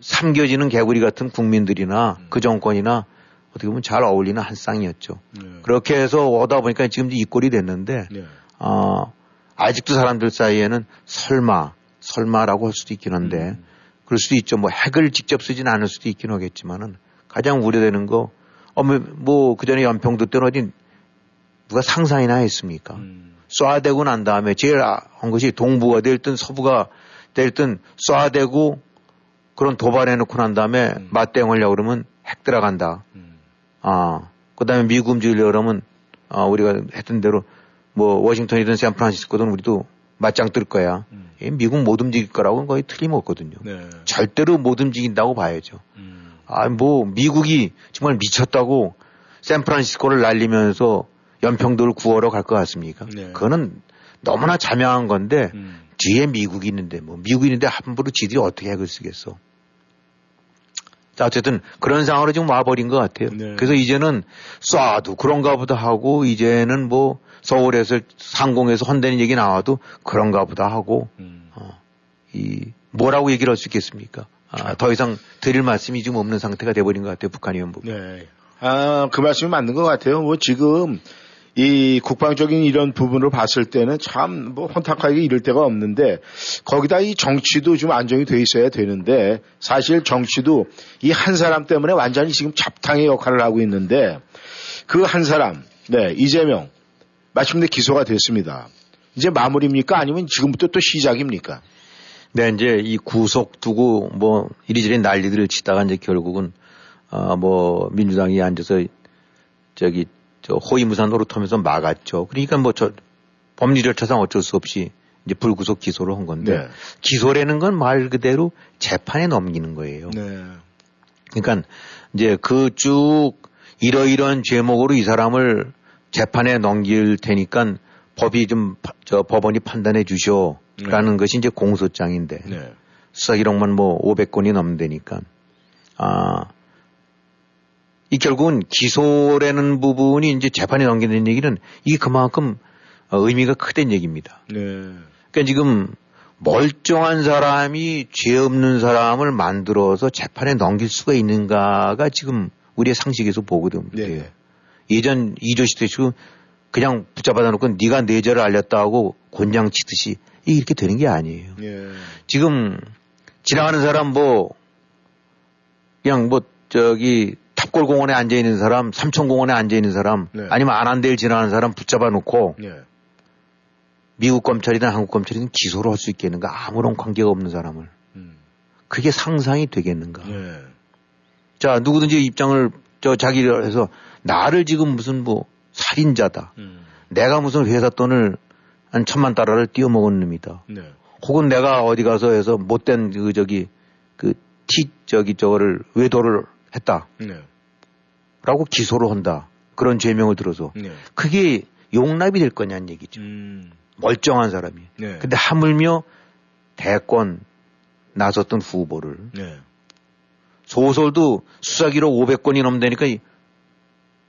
삼겨지는 개구리 같은 국민들이나 그 정권이나 어떻게 보면 잘 어울리는 한 쌍이었죠. 그렇게 해서 오다 보니까 지금 이 꼴이 됐는데 아직도 사람들 사이에는 설마라고 할 수도 있긴 한데 그럴 수도 있죠. 뭐 핵을 직접 쓰진 않을 수도 있긴 하겠지만은 가장 우려되는 거, 뭐 그전에 연평도 때는 어디 누가 상상이나 했습니까? 쏴대고 난 다음에 제일 한 것이 동부가 될든 서부가 될든 쏴대고 그런 도발해놓고 난 다음에 맞대응하려고 그러면 핵 들어간다. 그 다음에 미국 움직이려고 그러면 우리가 했던 대로 뭐 워싱턴이든 샌프란시스코든 우리도 맞짱 뜰 거야. 미국 못 움직일 거라고는 거의 틀림없거든요. 네. 절대로 못 움직인다고 봐야죠. 뭐 미국이 정말 미쳤다고 샌프란시스코를 날리면서 연평도를 구하러 갈 것 같습니까? 네. 그거는 너무나 자명한 건데 뒤에 미국이 있는데 뭐 미국이 있는데 함부로 지들이 어떻게 핵을 쓰겠어. 자, 어쨌든 그런 상황으로 지금 와버린 것 같아요. 네. 그래서 이제는 쏴도 그런가 보다 하고 이제는 뭐 서울에서 상공에서 헌대는 얘기 나와도 그런가 보다 하고 뭐라고 얘기를 할 수 있겠습니까? 더 이상 드릴 말씀이 지금 없는 상태가 돼버린 것 같아요. 북한이 연북. 네. 그 말씀이 맞는 것 같아요. 뭐 지금 이 국방적인 이런 부분으로 봤을 때는 참 뭐 혼탁하게 이럴 데가 없는데 거기다 이 정치도 좀 안정이 돼 있어야 되는데 사실 정치도 이 한 사람 때문에 완전히 지금 잡탕의 역할을 하고 있는데 그 한 사람, 네, 이재명. 마침내 기소가 됐습니다. 이제 마무리입니까? 아니면 지금부터 또 시작입니까? 네, 이제 이 구속 두고 뭐 이리저리 난리들을 치다가 이제 결국은 뭐 민주당이 앉아서 저 호위무사 노릇하면서 막았죠. 그러니까 뭐 저 법리 절차상 어쩔 수 없이 이제 불구속 기소를 한 건데 네. 기소라는 건 말 그대로 재판에 넘기는 거예요. 네. 그러니까 이제 그 쭉 이러이러한 죄목으로 이 사람을 재판에 넘길 테니까 법이 좀 법원이 판단해 주시오라는 네. 것이 이제 공소장인데 네. 수사 기록만 뭐 500건이 넘는다니까 이 결국은 기소라는 부분이 이제 재판에 넘기는 얘기는 이게 그만큼 의미가 크다는 얘기입니다. 네. 그러니까 지금 멀쩡한 사람이 죄 없는 사람을 만들어서 재판에 넘길 수가 있는가가 지금 우리의 상식에서 보거든. 네. 예전 이조 시대식으로 그냥 붙잡아 놓고 네가 내절을 알렸다 하고 곤장 치듯이 이렇게 되는 게 아니에요. 네. 지금 지나가는 사람 그냥 탑골공원에 앉아 있는 사람, 삼천공원에 앉아 있는 사람, 네. 아니면 아난데일 지나가는 사람 붙잡아 놓고 네. 미국 검찰이든 한국 검찰이든 기소를 할 수 있겠는가? 아무런 관계가 없는 사람을. 그게 상상이 되겠는가? 네. 자, 누구든지 입장을 자기를 해서 나를 지금 무슨 살인자다. 내가 무슨 회사 돈을 한 1,000만 달러를 띄워먹은 놈이다. 네. 혹은 내가 어디 가서 해서 못된 외도를 했다. 네. 라고 기소를 한다. 그런 죄명을 들어서. 네. 그게 용납이 될 거냐는 얘기죠. 멀쩡한 사람이. 네. 근데 하물며 대권 나섰던 후보를. 네. 소설도 수사기록 500권이 넘다니까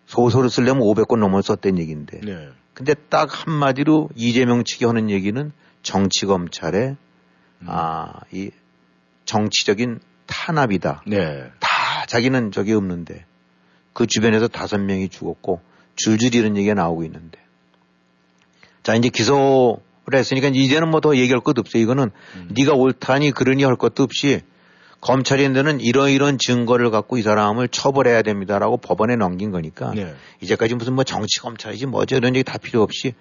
소설을 쓰려면 500권 넘어 썼단 얘기인데. 네. 근데 딱 한마디로 이재명 측이 하는 얘기는 정치검찰의 이 정치적인 탄압이다. 네. 다 자기는 저게 없는데 그 주변에서 5명이 죽었고 줄줄이 이런 얘기가 나오고 있는데. 자, 이제 기소를 했으니까 이제는 더 얘기할 것도 없어요. 이거는 네가 옳다니 그러니 할 것도 없이 검찰인들은 이러이런 증거를 갖고 이 사람을 처벌해야 됩니다라고 법원에 넘긴 거니까 네. 이제까지 무슨 정치검찰이지 뭐지 이런 얘기 다 필요 없이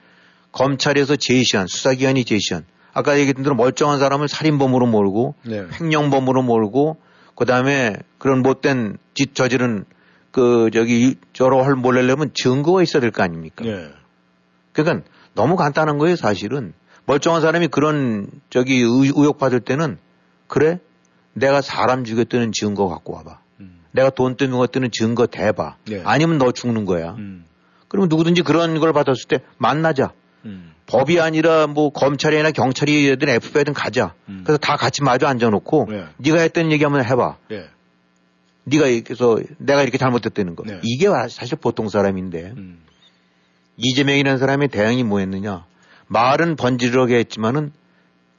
검찰에서 제시한 수사기관이 제시한 아까 얘기했던 대로 멀쩡한 사람을 살인범으로 몰고 네. 횡령범으로 몰고 그다음에 그런 못된 짓 저지른 저러 할 몰려면 증거가 있어야 될 거 아닙니까? 네. 그러니까 너무 간단한 거예요, 사실은. 멀쩡한 사람이 그런 의혹 받을 때는 그래? 내가 사람 죽였다는 증거 갖고 와봐. 내가 돈 뜯었다는 증거 대봐. 네. 아니면 너 죽는 거야. 그러면 누구든지 그런 걸 받았을 때 만나자. 법이 아니라 검찰이나 경찰이든 FBI든 가자. 그래서 다 같이 마주 앉아놓고 네. 네가 했던 얘기 한번 해봐. 네. 네가 그래서 내가 이렇게 잘못했다는 거. 네. 이게 사실 보통 사람인데 이재명이라는 사람의 대응이 뭐였느냐? 말은 번지르르하게 했지만은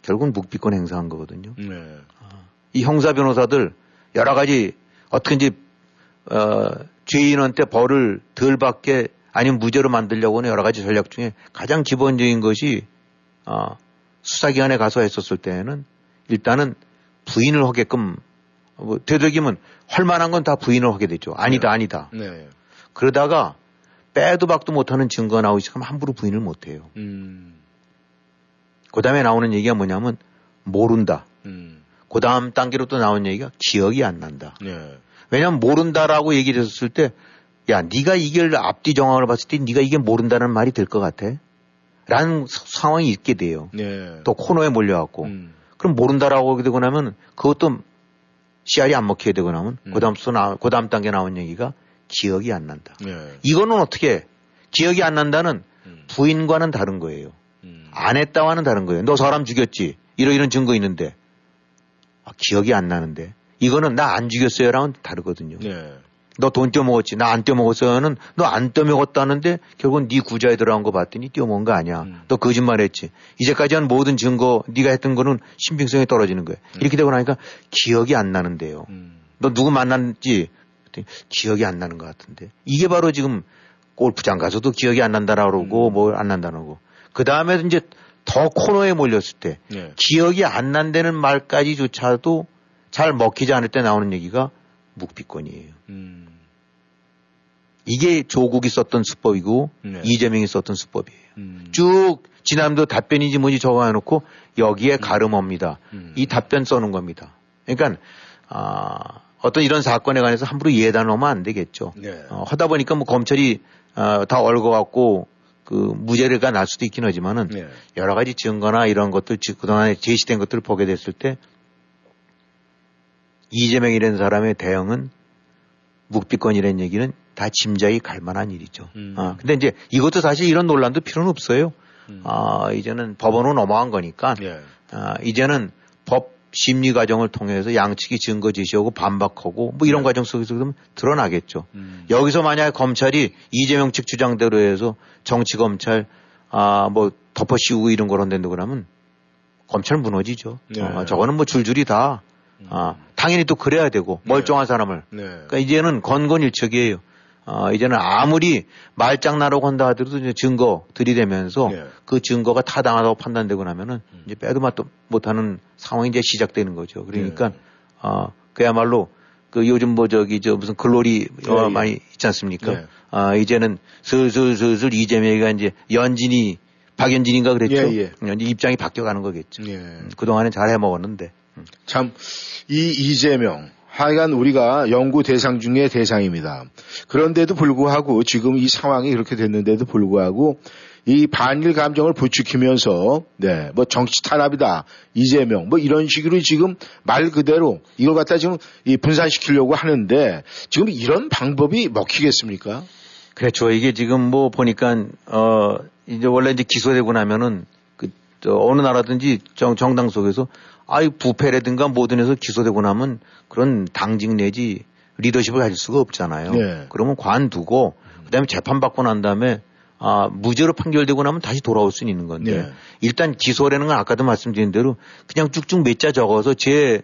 결국은 묵비권 행사한 거거든요. 네. 이 형사 변호사들 여러 가지 어떻게든지 죄인한테 벌을 덜 받게 아니면 무죄로 만들려고 하는 여러 가지 전략 중에 가장 기본적인 것이 수사기관에 가서 했었을 때는 일단은 부인을 하게끔 되도록이면 할 만한 건 다 부인을 하게 되죠. 아니다, 네. 아니다. 네. 그러다가 빼도 박도 못하는 증거가 나오기 시작하면 함부로 부인을 못해요. 그 다음에 나오는 얘기가 뭐냐면 모른다. 그 다음 단계로 또 나온 얘기가 기억이 안 난다. 네. 왜냐하면 모른다라고 얘기를 했을 때 야, 네가 이걸 앞뒤 정황을 봤을 때 네가 이게 모른다는 말이 될 것 같아? 라는 상황이 있게 돼요. 네. 또 코너에 몰려갖고 그럼 모른다라고 되고 나면 그것도 씨알이 안 먹히게 되고 나면 그 다음 단계 나온 얘기가 기억이 안 난다. 네. 이거는 어떻게 기억이 안 난다는 부인과는 다른 거예요. 안 했다와는 다른 거예요. 너 사람 죽였지? 이런 증거 있는데 기억이 안 나는데 이거는 나 안 죽였어요랑은 다르거든요. 네. 너 돈 떼어먹었지? 나 안 떼어먹었어요는 너 안 떼어먹었다는데 결국은 네 구자에 들어간 거 봤더니 떼어먹은 거 아니야. 너 거짓말했지? 이제까지 한 모든 증거 네가 했던 거는 신빙성이 떨어지는 거야. 이렇게 되고 나니까 기억이 안 나는데요. 너 누구 만났지? 기억이 안 나는 것 같은데. 이게 바로 지금 골프장 가서도 기억이 안 난다라고 그러고 안 난다라고. 그 다음에 이제 더 코너에 몰렸을 때 네. 기억이 안 난다는 말까지조차도 잘 먹히지 않을 때 나오는 얘기가 묵비권이에요. 이게 조국이 썼던 수법이고 네. 이재명이 썼던 수법이에요. 쭉 지난번도 답변인지 뭔지 적어놓고 여기에 가름합니다. 이 답변 써놓은 겁니다. 그러니까 어떤 이런 사건에 관해서 함부로 예단하면 안 되겠죠. 네. 하다 보니까 검찰이 다 얽어갖고 무죄가 날 수도 있긴 하지만은 네. 여러 가지 증거나 이런 것들 그동안에 제시된 것들을 보게 됐을 때 이재명이라는 사람의 대응은 묵비권이라는 얘기는 다 짐작이 갈 만한 일이죠. 근데 이제 이것도 사실 이런 논란도 필요는 없어요. 이제는 법원은 어마한 거니까 네. 이제는 법 심리 과정을 통해서 양측이 증거 제시하고 반박하고 이런 네. 과정 속에서 그러면 드러나겠죠. 여기서 만약에 검찰이 이재명 측 주장대로 해서 정치검찰, 덮어 씌우고 이런 걸 한다고 그러면 검찰은 무너지죠. 네. 저거는 줄줄이 다, 당연히 또 그래야 되고 멀쩡한 사람을. 네. 그러니까 이제는 건건일척이에요. 이제는 아무리 말장난하고 한다 하더라도 이제 증거 들이대면서 네. 그 증거가 타당하다고 판단되고 나면은 이제 빼도 맛도 못하는 상황이 이제 시작되는 거죠. 그러니까 네. 그야말로 그 요즘 뭐 저기 저 무슨 글로리 영화 많이 있지 않습니까? 네. 이제는 슬슬 이재명이가 이제 연진이 박연진인가 그랬죠. 예, 예. 이제 입장이 바뀌어가는 거겠죠. 예. 그동안은 잘 해먹었는데. 참, 이 이재명. 하여간 우리가 연구 대상 중에 대상입니다. 그런데도 불구하고 지금 이 상황이 그렇게 됐는데도 불구하고 이 반일 감정을 부추기면서 네, 뭐 정치 탄압이다. 이재명. 뭐 이런 식으로 지금 말 그대로 이걸 갖다 지금 이 분산시키려고 하는데 지금 이런 방법이 먹히겠습니까? 그렇죠. 이게 지금 뭐 보니까 이제 원래 이제 기소되고 나면은 그 어느 나라든지 정당 속에서 아이 부패라든가 뭐든 해서 기소되고 나면 그런 당직 내지 리더십을 가질 수가 없잖아요. 네. 그러면 관두고 그다음에 재판 받고 난 다음에 무죄로 판결되고 나면 다시 돌아올 수는 있는 건데 네. 일단 기소라는 건 아까도 말씀드린 대로 그냥 쭉쭉 몇 자 적어서 제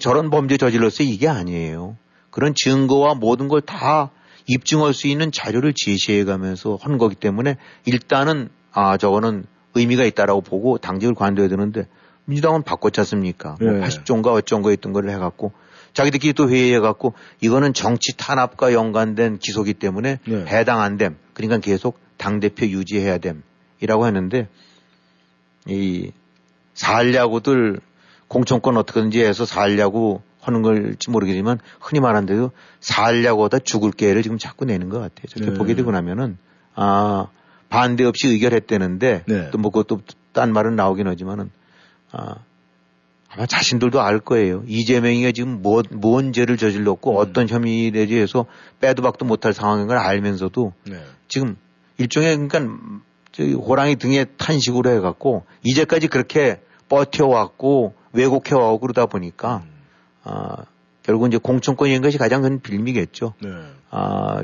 저런 범죄 저질렀어요 이게 아니에요. 그런 증거와 모든 걸 다 입증할 수 있는 자료를 제시해가면서 한 거기 때문에 일단은 저거는 의미가 있다라고 보고 당직을 관둬야 되는데. 민주당은 바꿨지 않습니까? 네. 뭐 80조인가 어쩐가 했던 걸 해갖고 자기들끼리 또 회의해갖고 이거는 정치 탄압과 연관된 기소기 때문에 네. 해당 안 됨. 그러니까 계속 당대표 유지해야 됨이라고 했는데 이 살려고들 공천권 어떻게든지 해서 살려고 하는 걸지 모르겠지만 흔히 말한 대로 살려고 하다 죽을 기회를 지금 자꾸 내는 것 같아요. 저렇게 네. 보게 되고 나면은 반대 없이 의결했대는데 네. 또 뭐 그것도 딴 말은 나오긴 하지만은 아마 자신들도 알 거예요. 이재명이가 지금 뭔 죄를 저질렀고 어떤 혐의에 대해서 빼도 박도 못할 상황인 걸 알면서도 네. 지금 일종의 그러니까 호랑이 등에 탄 식으로 해갖고 이제까지 그렇게 버텨왔고 왜곡해왔고 그러다 보니까 결국 이제 공천권인 것이 가장 큰 빌미겠죠. 네.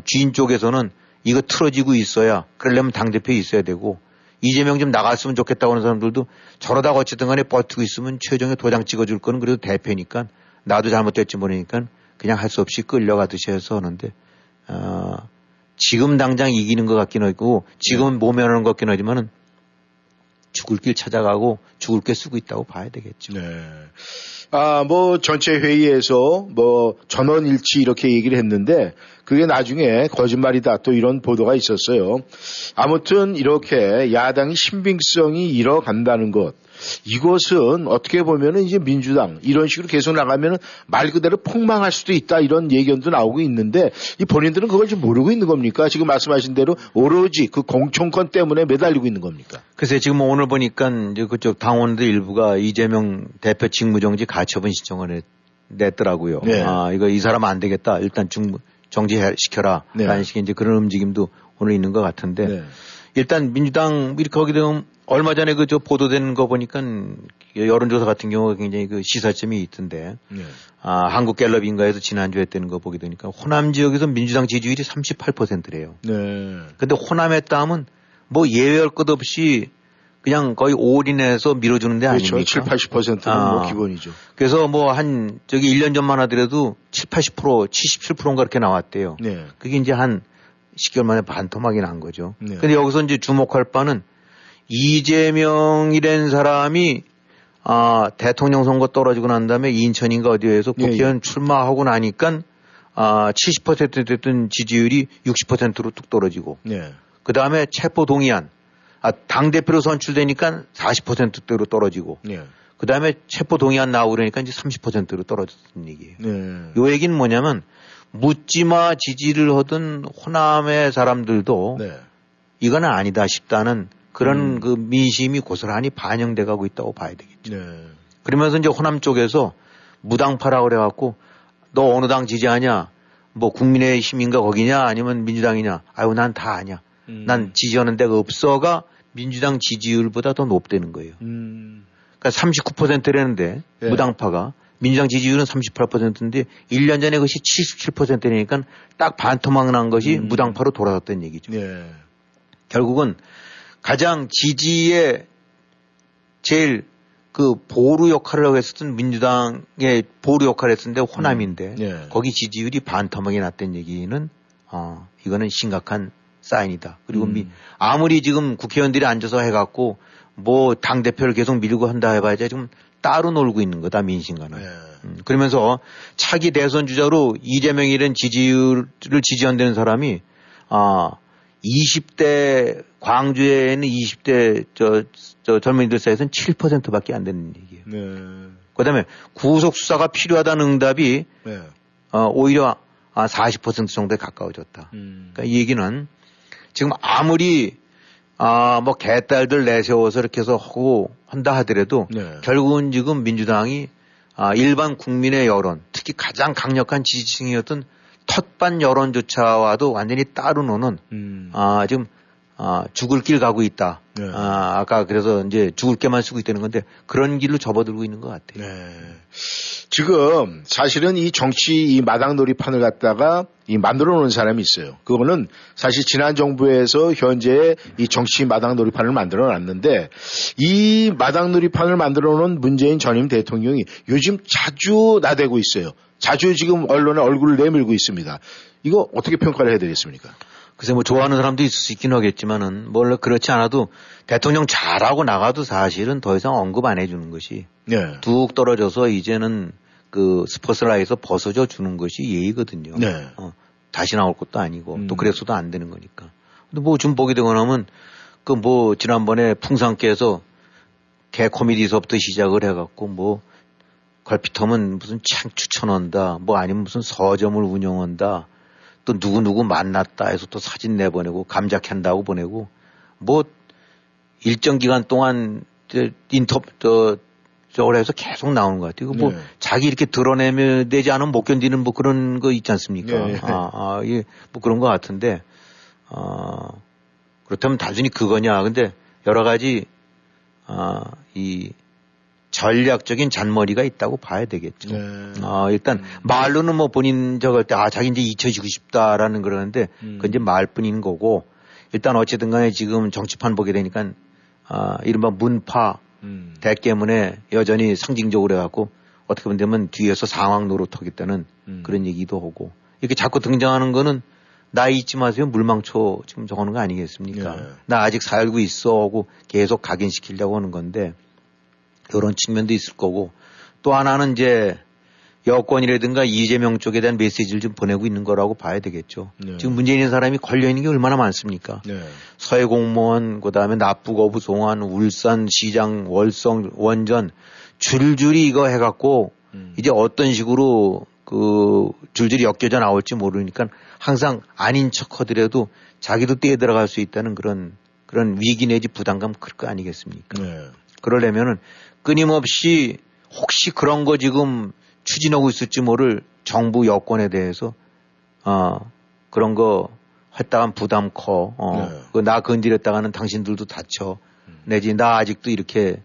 주인 쪽에서는 이거 틀어지고 있어야 그러려면 당대표에 있어야 되고 이재명 좀 나갔으면 좋겠다고 하는 사람들도 저러다가 어쨌든 간에 버티고 있으면 최종에 도장 찍어줄 거는 그래도 대표니까 나도 잘못됐지 모르니까 그냥 할 수 없이 끌려가듯이 해서 하는데 지금 당장 이기는 것 같긴 하고 지금 모면하는 것 같긴 하지만은 죽을 길 찾아가고 죽을 길 쓰고 있다고 봐야 되겠죠. 네. 뭐 전체 회의에서 뭐 전원일치 이렇게 얘기를 했는데 그게 나중에 거짓말이다 또 이런 보도가 있었어요. 아무튼 이렇게 야당의 신빙성이 잃어간다는 것. 이것은 어떻게 보면은 이제 민주당 이런 식으로 계속 나가면은 말 그대로 폭망할 수도 있다 이런 예견도 나오고 있는데 이 본인들은 그걸 좀 모르고 있는 겁니까? 지금 말씀하신 대로 오로지 그 공천권 때문에 매달리고 있는 겁니까? 글쎄 지금 오늘 보니까 이제 그쪽 당원들 일부가 이재명 대표 직무정지 가처분 신청을 냈더라고요. 네. 이거 이 사람 안 되겠다. 일단 정지시켜라. 네. 라는 식의 이제 그런 움직임도 오늘 있는 것 같은데 네. 일단 민주당 이렇게 하게 되면 얼마 전에 그 저 보도된 거 보니까 여론조사 같은 경우가 굉장히 그 시사점이 있던데 네. 한국갤럽인가에서 지난주에 했던 거 보게 되니까 호남 지역에서 민주당 지지율이 38%래요. 그런데 네. 호남의 땀은 뭐 예외할 것 없이 그냥 거의 올인해서 밀어주는 데 그렇죠. 아닙니까? 70, 80%는 뭐 기본이죠. 그래서 뭐 한 저기 1년 전만 하더라도 7, 80%, 77%인가 그렇게 나왔대요. 네. 그게 이제 한 10개월 만에 반토막이 난 거죠. 네. 근데 여기서 이제 주목할 바는 이재명이란 사람이 대통령 선거 떨어지고 난 다음에 인천인가 어디에서 국회의원 출마하고 나니까 70% 됐던 지지율이 60%로 뚝 떨어지고 네. 그 다음에 체포동의안 당대표로 선출되니까 40%대로 떨어지고 네. 그 다음에 체포동의안 나오고 그러니까 이제 30%로 떨어졌던 얘기예요. 네. 요 얘기는 뭐냐면 묻지마 지지를 하던 호남의 사람들도 네. 이건 아니다 싶다는 그런 그 민심이 고스란히 반영돼 가고 있다고 봐야 되겠죠. 네. 그러면서 이제 호남 쪽에서 무당파라고 그래갖고 너 어느 당 지지하냐? 뭐 국민의힘인가 거기냐? 아니면 민주당이냐? 아유 난 다 아냐. 난 지지하는 데가 없어가 민주당 지지율보다 더 높다는 거예요. 그러니까 39%라는데 네. 무당파가 민주당 지지율은 38%인데 1년 전에 그것이 77%니까 딱 반토막 난 것이 무당파로 돌아섰다는 얘기죠. 네. 결국은 가장 지지에 제일 그 보루 역할을 했었던 민주당의 보루 역할을 했었는데 호남인데 예. 거기 지지율이 반토막이 났던 얘기는 이거는 심각한 사인이다. 그리고 아무리 지금 국회의원들이 앉아서 해갖고 뭐 당 대표를 계속 밀고 한다 해봐야 지금 따로 놀고 있는 거다 민심과는. 예. 그러면서 차기 대선 주자로 이재명이란 지지율을 지지한다는 사람이 20대 광주에는 20대 저 젊은이들 사이에서는 7%밖에 안 되는 얘기예요. 네. 그다음에 구속 수사가 필요하다는 응답이 네. 오히려 40% 정도에 가까워졌다. 그러니까 이 얘기는 지금 아무리 뭐 개딸들 내세워서 이렇게 해서 하고 한다 하더라도 네. 결국은 지금 민주당이 일반 국민의 여론, 특히 가장 강력한 지지층이었던 텃밭 여론조차와도 완전히 따로 노는 지금 죽을 길 가고 있다. 네. 아까 그래서 이제 죽을 게만 쓰고 있다는 건데 그런 길로 접어들고 있는 것 같아요. 네. 지금 사실은 이 정치 이 마당 놀이판을 갖다가 이 만들어 놓은 사람이 있어요. 그거는 사실 지난 정부에서 현재 이 정치 마당 놀이판을 만들어 놨는데 이 마당 놀이판을 만들어 놓은 문재인 전임 대통령이 요즘 자주 나대고 있어요. 자주 지금 언론에 얼굴을 내밀고 있습니다. 이거 어떻게 평가를 해야 되겠습니까? 글쎄 뭐 좋아하는 사람도 있을 수 있긴 하겠지만은 원래 그렇지 않아도 대통령 잘하고 나가도 사실은 더 이상 언급 안 해주는 것이 네. 뚝 떨어져서 이제는 그 스포트라이트에서 벗어져 주는 것이 예의거든요. 네. 다시 나올 것도 아니고 또 그래서도 안 되는 거니까. 근데 뭐 좀 보게 되거나 하면 그 뭐 지난번에 풍산께서 개 코미디서부터 시작을 해갖고 뭐 걸핏하면 무슨 창추 쳐놓는다, 뭐 아니면 무슨 서점을 운영한다, 또 누구누구 만났다 해서 또 사진 내보내고 감작한다고 보내고 뭐 일정 기간 동안 저걸 해서 계속 나오는 것 같아요. 뭐 네. 자기 이렇게 드러내면 되지 않으면 못 견디는 뭐 그런 거 있지 않습니까? 네. 예, 뭐 그런 것 같은데, 그렇다면 단순히 그거냐. 근데 여러 가지, 이 전략적인 잔머리가 있다고 봐야 되겠죠. 네. 일단 말로는 뭐 본인 저걸 때 자기 이제 잊혀지고 싶다라는 그러는데 그건 이제 말뿐인 거고 일단 어쨌든 간에 지금 정치판 보게 되니까 이른바 문파 대깨문에 여전히 상징적으로 해갖고 어떻게 보면 뒤에서 상황 노릇하기 때는 그런 얘기도 하고 이렇게 자꾸 등장하는 거는 나이 잊지 마세요 물망초 지금 저거는 거 아니겠습니까? 네. 나 아직 살고 있어 하고 계속 각인시키려고 하는 건데 그런 측면도 있을 거고 또 하나는 이제 여권이라든가 이재명 쪽에 대한 메시지를 좀 보내고 있는 거라고 봐야 되겠죠. 네. 지금 문재인 사람이 걸려있는 게 얼마나 많습니까? 네. 서해 공무원, 그 다음에 납북어부, 송환, 울산, 시장, 월성, 원전 줄줄이 이거 해갖고 이제 어떤 식으로 그 줄줄이 엮여져 나올지 모르니까 항상 아닌 척 하더라도 자기도 떼에 들어갈 수 있다는 그런 위기 내지 부담감 클 거 아니겠습니까? 네. 그러려면은 끊임없이 혹시 그런 거 지금 추진하고 있을지 모를 정부 여권에 대해서 그런 거 했다간 부담 커. 네. 나 건드렸다가는 당신들도 다쳐. 내지 나 아직도 이렇게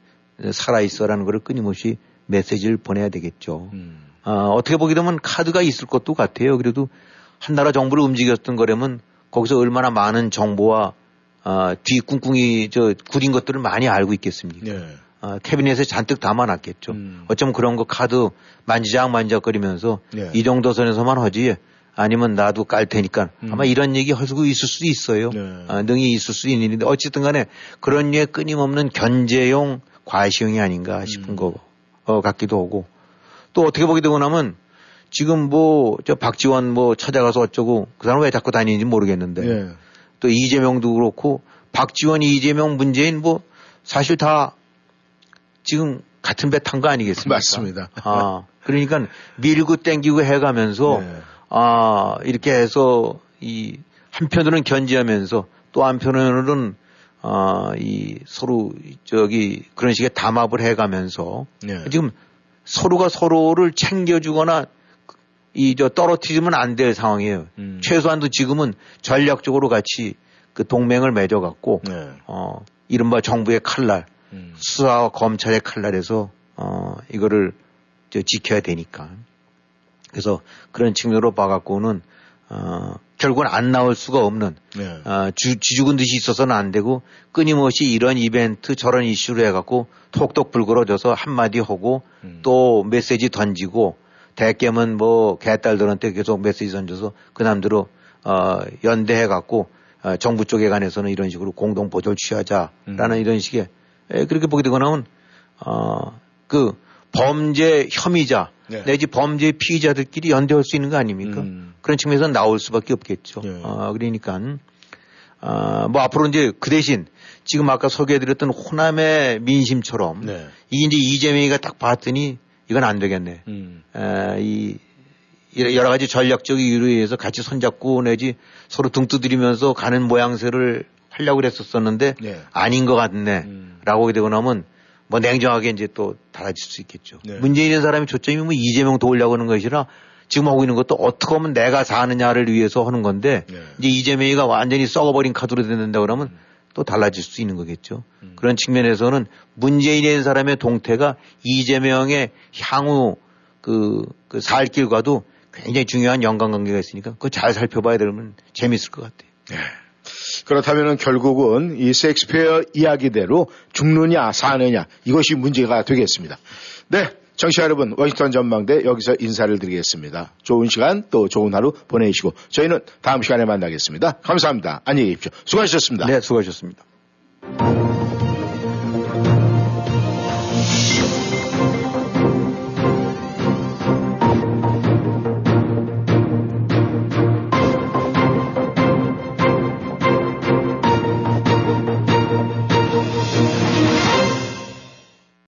살아 있어라는 거를 끊임없이 메시지를 보내야 되겠죠. 어떻게 보게 되면 카드가 있을 것도 같아요. 그래도 한 나라 정부를 움직였던 거라면 거기서 얼마나 많은 정보와 뒤 꿍꿍이 구린 것들을 많이 알고 있겠습니까? 네. 캐비넷에 잔뜩 담아놨겠죠. 어쩌면 그런 거 카드 만지작만지작거리면서 네. 이 정도 선에서만 하지 아니면 나도 깔 테니까 아마 이런 얘기 하시고 있을 수도 있어요. 네. 능이 있을 수 있는 일인데 어쨌든 간에 그런 류의 끊임없는 견제용 과시용이 아닌가 싶은 거 같기도 하고 또 어떻게 보게 되고 나면 지금 뭐 저 박지원 뭐 찾아가서 어쩌고 그 사람 왜 자꾸 다니는지 모르겠는데 네. 또 이재명도 그렇고 박지원, 이재명, 문재인 뭐 사실 다 지금 같은 배 탄 거 아니겠습니까? 맞습니다. 그러니까 밀고 땡기고 해가면서 네. 이렇게 해서 이 한편으로는 견제하면서 또 한편으로는 이 서로 저기 그런 식의 담합을 해가면서 네. 지금 서로가 서로를 챙겨주거나 이 저 떨어뜨리면 안 될 상황이에요. 최소한도 지금은 전략적으로 같이 그 동맹을 맺어갖고 네. 이른바 정부의 칼날. 수사와 검찰의 칼날에서 이거를 지켜야 되니까. 그래서 그런 측면으로 봐갖고는 결국은 안 나올 수가 없는 네. 쥐죽은 듯이 있어서는 안 되고 끊임없이 이런 이벤트 저런 이슈로 해갖고 톡톡 불거러져서 한마디 하고 또 메시지 던지고 대깨면 뭐 개딸들한테 계속 메시지 던져서 그남대로 연대해갖고 정부 쪽에 관해서는 이런 식으로 공동 보조를 취하자라는 이런 식의 그렇게 보게 되거나 하면 그 범죄 혐의자 네. 내지 범죄 피의자들끼리 연대할 수 있는 거 아닙니까? 그런 측면에서 나올 수밖에 없겠죠. 네. 그러니까 뭐 앞으로 이제 그 대신 지금 아까 소개해드렸던 호남의 민심처럼 네. 이제 이재명이가 딱 봤더니 이건 안 되겠네. 이 여러 가지 전략적 이유에 의해서 같이 손잡고 내지 서로 등 두드리면서 가는 모양새를 하려고 그랬었었는데 네. 아닌 것 같네라고 하게 되고 나면. 뭐 냉정하게 이제 또 달라질 수 있겠죠. 네. 문재인이라는 사람이 초점이 뭐 이재명 도우려고 하는 것이라 지금 하고 있는 것도 어떻게 하면 내가 사느냐를 위해서 하는 건데 네. 이제 이재명이가 완전히 썩어버린 카드로 된다 그러면 또 달라질 수 있는 거겠죠. 그런 측면에서는 문재인이라는 사람의 동태가 이재명의 향후 그 살길과도 굉장히 중요한 연관관계가 있으니까 그거 잘 살펴봐야 되면 재미있을 것 같아요. 네. 그렇다면 결국은 이 셰익스피어 이야기대로 죽느냐 사느냐 이것이 문제가 되겠습니다. 네, 청취자 여러분, 워싱턴 전망대 여기서 인사를 드리겠습니다. 좋은 시간 또 좋은 하루 보내시고 저희는 다음 시간에 만나겠습니다. 감사합니다. 안녕히 계십시오. 수고하셨습니다. 네, 수고하셨습니다.